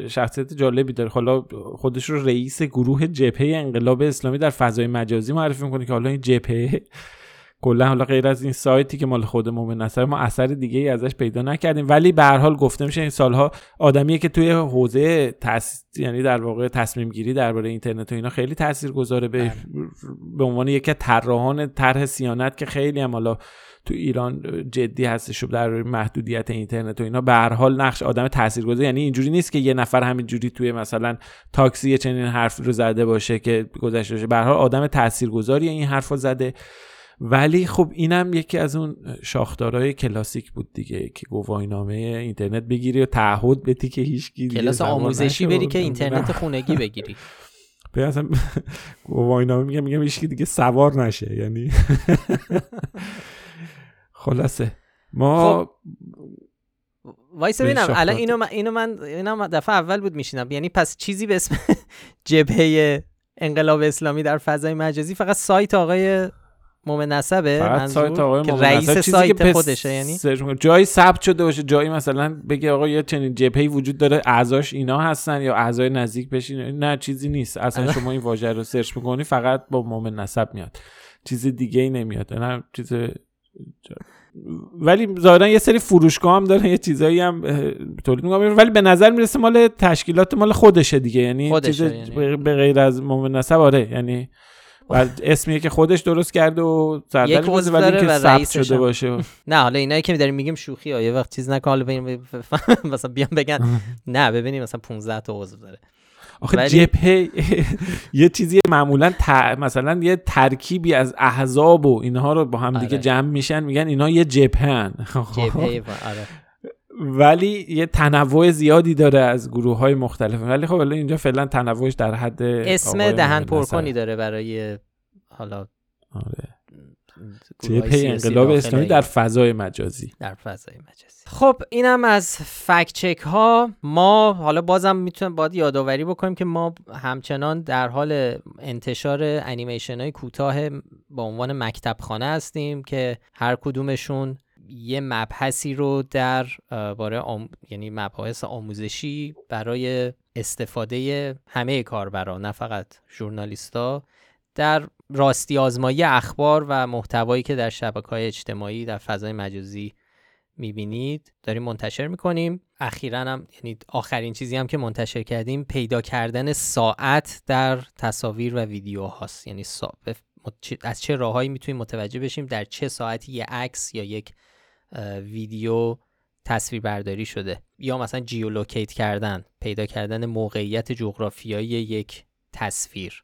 شخصیت جالبی داره، حالا خودش رو رئیس گروه جبهه انقلاب اسلامی در فضای مجازی معرفی میکنه که حالا این جبهه کلا حالا غیر از این سایتی که مال خود مومننسب ما اثر دیگه ای ازش پیدا نکردیم، ولی به هر حال گفته میشه این سالها آدمیه که توی حوزه یعنی در واقع تصمیم گیری درباره اینترنت و اینا خیلی تاثیرگذاره، به عنوان یکی از طراحان طرح صیانت که خیلی هم حالا تو ایران جدی هستش در محدودیت اینترنت و اینا، به هر حال نقش آدم تاثیرگذار. یعنی اینجوری نیست که یه نفر همینجوری توی مثلا تاکسی چنین حرف رو زده باشه که گذشته باشه، به هر حال آدم تاثیرگذاری این حرفو زده. ولی خب اینم یکی از اون شاخدارهای کلاسیک بود دیگه که گواهینامه اینترنت بگیری و تعهد بدی که هیچ کی کلاس آموزشی بری که اینترنت خونگی بگیری. به اصلا گواهینامه میگم هیچ کی دیگه سوار نشه، یعنی خلاصه ما وایسا ببینم الان اینو من دفعه اول بود میشینم. یعنی پس چیزی به اسم جبهه انقلاب اسلامی در فضای مجازی فقط سایت آقای مومننسبه، منظور که رئیس سایت خودشه، یعنی جایی ثبت شده باشه، جایی مثلا بگه آقا یه چنین جبهه‌ای وجود داره، اعضاش اینا هستن یا اعضای نزدیک بشین، نه چیزی نیست اصلا. شما این واژه رو سرچ می‌کنی فقط با مومننسب میاد، چیز دیگه‌ای نمیاد، نه چیز. ولی ظاهرا یه سری فروشگاه هم داره یه چیزایی هم تولید می‌کنه، ولی به نظر میرسه مال تشکیلات مال خودشه دیگه، یعنی چیز به غیر از مومننسب. آره یعنی بعد اسمیه که خودش درست کرده و سردرش بوده، ولی اینکه ثبت شده باشه. نه حالا اینایی که داریم میگیم شوخی ها، یه وقت چیز نکنه ببینیم مثلا بیان بگن نه ببینیم مثلا 15 تا عضو داره. آخه جبهه یه چیزی معمولا مثلا یه ترکیبی از احزاب و اینها رو با هم دیگه جمع میشن میگن اینا یه جبهه‌ن. جبهه آره، ولی یه تنوع زیادی داره از گروه‌های مختلف. ولی خب الان اینجا فعلا تنوعش در حد اسم دهن پرکنی داره برای حالا آره جبهه انقلاب اسلامی در فضای مجازی. خب اینم از فکت چک ها ما. حالا بازم میتونم باید یادآوری بکنیم که ما همچنان در حال انتشار انیمیشن های کوتاه با عنوان مکتب خانه هستیم که هر کدومشون یه مبحثی رو در باره یعنی مباحث آموزشی برای استفاده همه کاربرا، نه فقط ژورنالیستا، در راستی آزمایی اخبار و محتوایی که در شبکه‌های اجتماعی در فضای مجازی می‌بینید داریم منتشر می‌کنیم. اخیراً هم یعنی آخرین چیزی هم که منتشر کردیم پیدا کردن ساعت در تصاویر و ویدیو هاست، یعنی از چه راههایی میتونیم متوجه بشیم در چه ساعتی یک عکس یا یک ویدیو تصویر برداری شده، یا مثلا جیولوکیت کردن، پیدا کردن موقعیت جغرافیایی یک تصویر.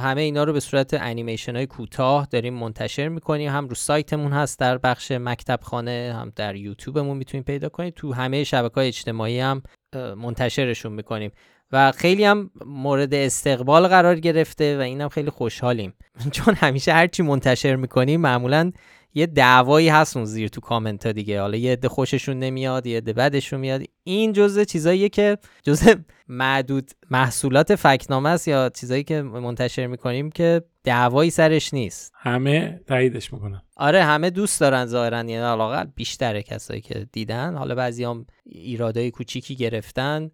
همه اینا رو به صورت انیمیشن های کوتاه داریم منتشر میکنیم، هم رو سایتمون هست در بخش مکتب خانه، هم در یوتیوبمون میتونید پیدا کنید، تو همه شبکه‌های اجتماعی هم منتشرشون میکنیم و خیلی هم مورد استقبال قرار گرفته و اینم خیلی خوشحالیم، چون همیشه هرچی منتشر میکنیم معمولاً یه دعوایی هست اون زیر تو کامنت ها دیگه، حالا یه عده خوششون نمیاد یه عده بدشون میاد. این جزء چیزاییه که جزء معدود محصولات فکت‌نامه است یا چیزایی که منتشر میکنیم که دعوایی سرش نیست، همه تاییدش میکنن. آره همه دوست دارن ظاهرا، یعنی علاقه بیشتر کسایی که دیدن، حالا بعضیام ایرادای کوچیکی گرفتن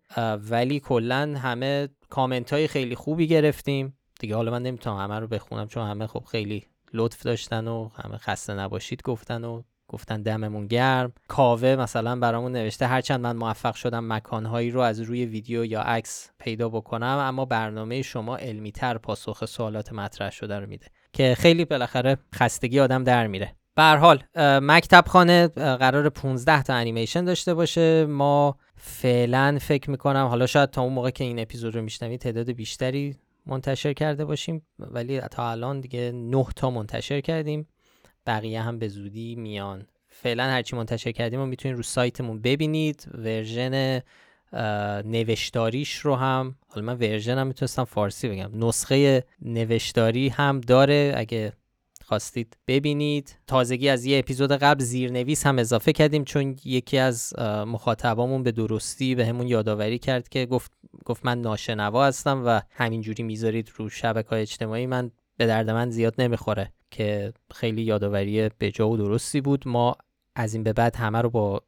ولی کلا همه کامنتای خیلی خوبی گرفتیم دیگه. حالا من نمیتونم همه رو بخونم چون همه خب خیلی لطف داشتن و همه خسته نباشید گفتن و گفتن دممون گرم. کاوه مثلا برامون نوشته هرچند من موفق شدم مکانهایی رو از روی ویدیو یا عکس پیدا بکنم، اما برنامه شما علمی تر پاسخ سوالات مطرح شده رو میده، که خیلی بالاخره خستگی آدم در میره. به هر حال مکتب خانه قرار 15 تا انیمیشن داشته باشه. ما فعلا فکر میکنم، حالا شاید تا اون موقع که این اپیزود رو میشنوید تعداد بیشتری منتشر کرده باشیم، ولی تا الان دیگه 9 تا منتشر کردیم، بقیه هم به زودی میان. فعلا هرچی منتشر کردیم رو میتونید رو سایتمون ببینید. ورژن نوشتاریش رو هم، حالا من ورژن هم میتونستم فارسی بگم، نسخه نوشتاری هم داره اگه خواستید ببینید. تازگی از یه اپیزود قبل زیرنویس هم اضافه کردیم، چون یکی از مخاطبامون به درستی به همون یادآوری کرد که گفت من ناشنوا هستم و همینجوری میذارید رو شبکه‌های اجتماعی، من به درد من زیاد نمیخوره، که خیلی یادآوری به جا و درستی بود. ما از این به بعد همه رو با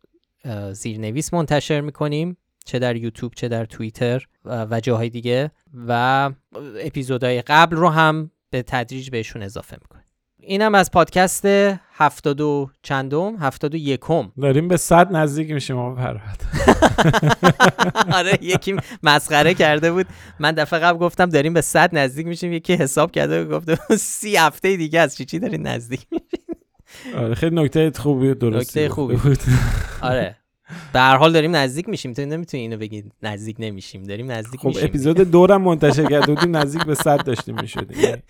زیرنویس منتشر میکنیم، چه در یوتیوب چه در توییتر و جاهای دیگه، و اپیزودهای قبل رو هم به تدریج بهشون اضافه میکنیم. اینم از پادکست 71م داریم به 100 نزدیک میشیم. آقا فرهاد آره، یکی مسخره کرده بود، من دفعه قبل گفتم داریم به 100 نزدیک میشیم، یکی حساب کرده و گفته 30 هفته دیگه از چی داری نزدیک میشیم. آره خیلی نکته خوبی، درسته، نکته خوبی بود. آره به هر حال داریم نزدیک میشیم، تو نمیتونی اینو بگی نزدیک نمیشیم، داریم نزدیک میشیم. خب اپیزود 2 هم منتشر کرده بودیم، نزدیک به 100 داشتیم میشدیم.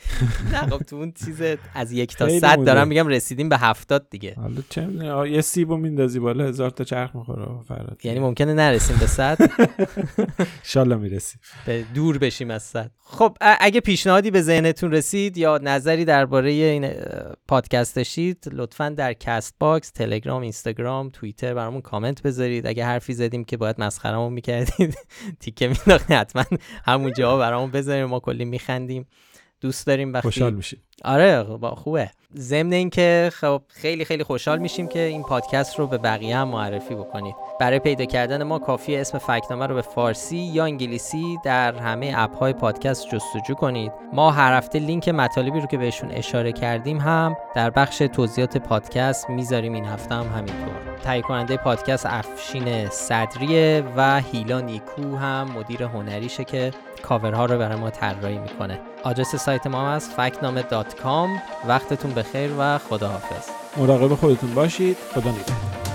نه خب تو اون چیز از 1 تا 100 دارم میگم، رسیدیم به 70 دیگه. حالا چه میدونی، یه سیبو میندازی بالا 1000 تا چرخ میخوره فرات، یعنی ممکنه نرسیم به 100. ان شاء الله میرسیم، به دور بشیم از 100. خب اگه پیشنهادی به ذهنتون رسید یا نظری درباره این پادکست داشتید، لطفاً در کست باکس، تلگرام، اینستاگرام، توییتر برامون کامنت بذارید. اگه حرفی زدیم که باید مسخره‌مون می‌کردید تیکه می‌انداختید، حتما همون جا برامون بذارید، ما کلی می‌خندیم، دوست داریم وقتی خوشحال میشیم. آره خوبه. ضمن این که خب خیلی خیلی خوشحال میشیم که این پادکست رو به بقیه هم معرفی بکنید. برای پیدا کردن ما کافیه اسم فکتنامه رو به فارسی یا انگلیسی در همه اپ‌های پادکست جستجو کنید. ما هر هفته لینک مطالبی رو که بهشون اشاره کردیم هم در بخش توضیحات پادکست میذاریم، این هفته هم همینطور. تهیه کننده پادکست افشین صدری و هیلا نیکو هم مدیر هنریشه که کاورها رو برای ما طراحی میکنه. آدرس سایت ما هم فکتنامه.com. وقتتون بخیر و خداحافظ. مراقب خودتون باشید. خدا نگهدار.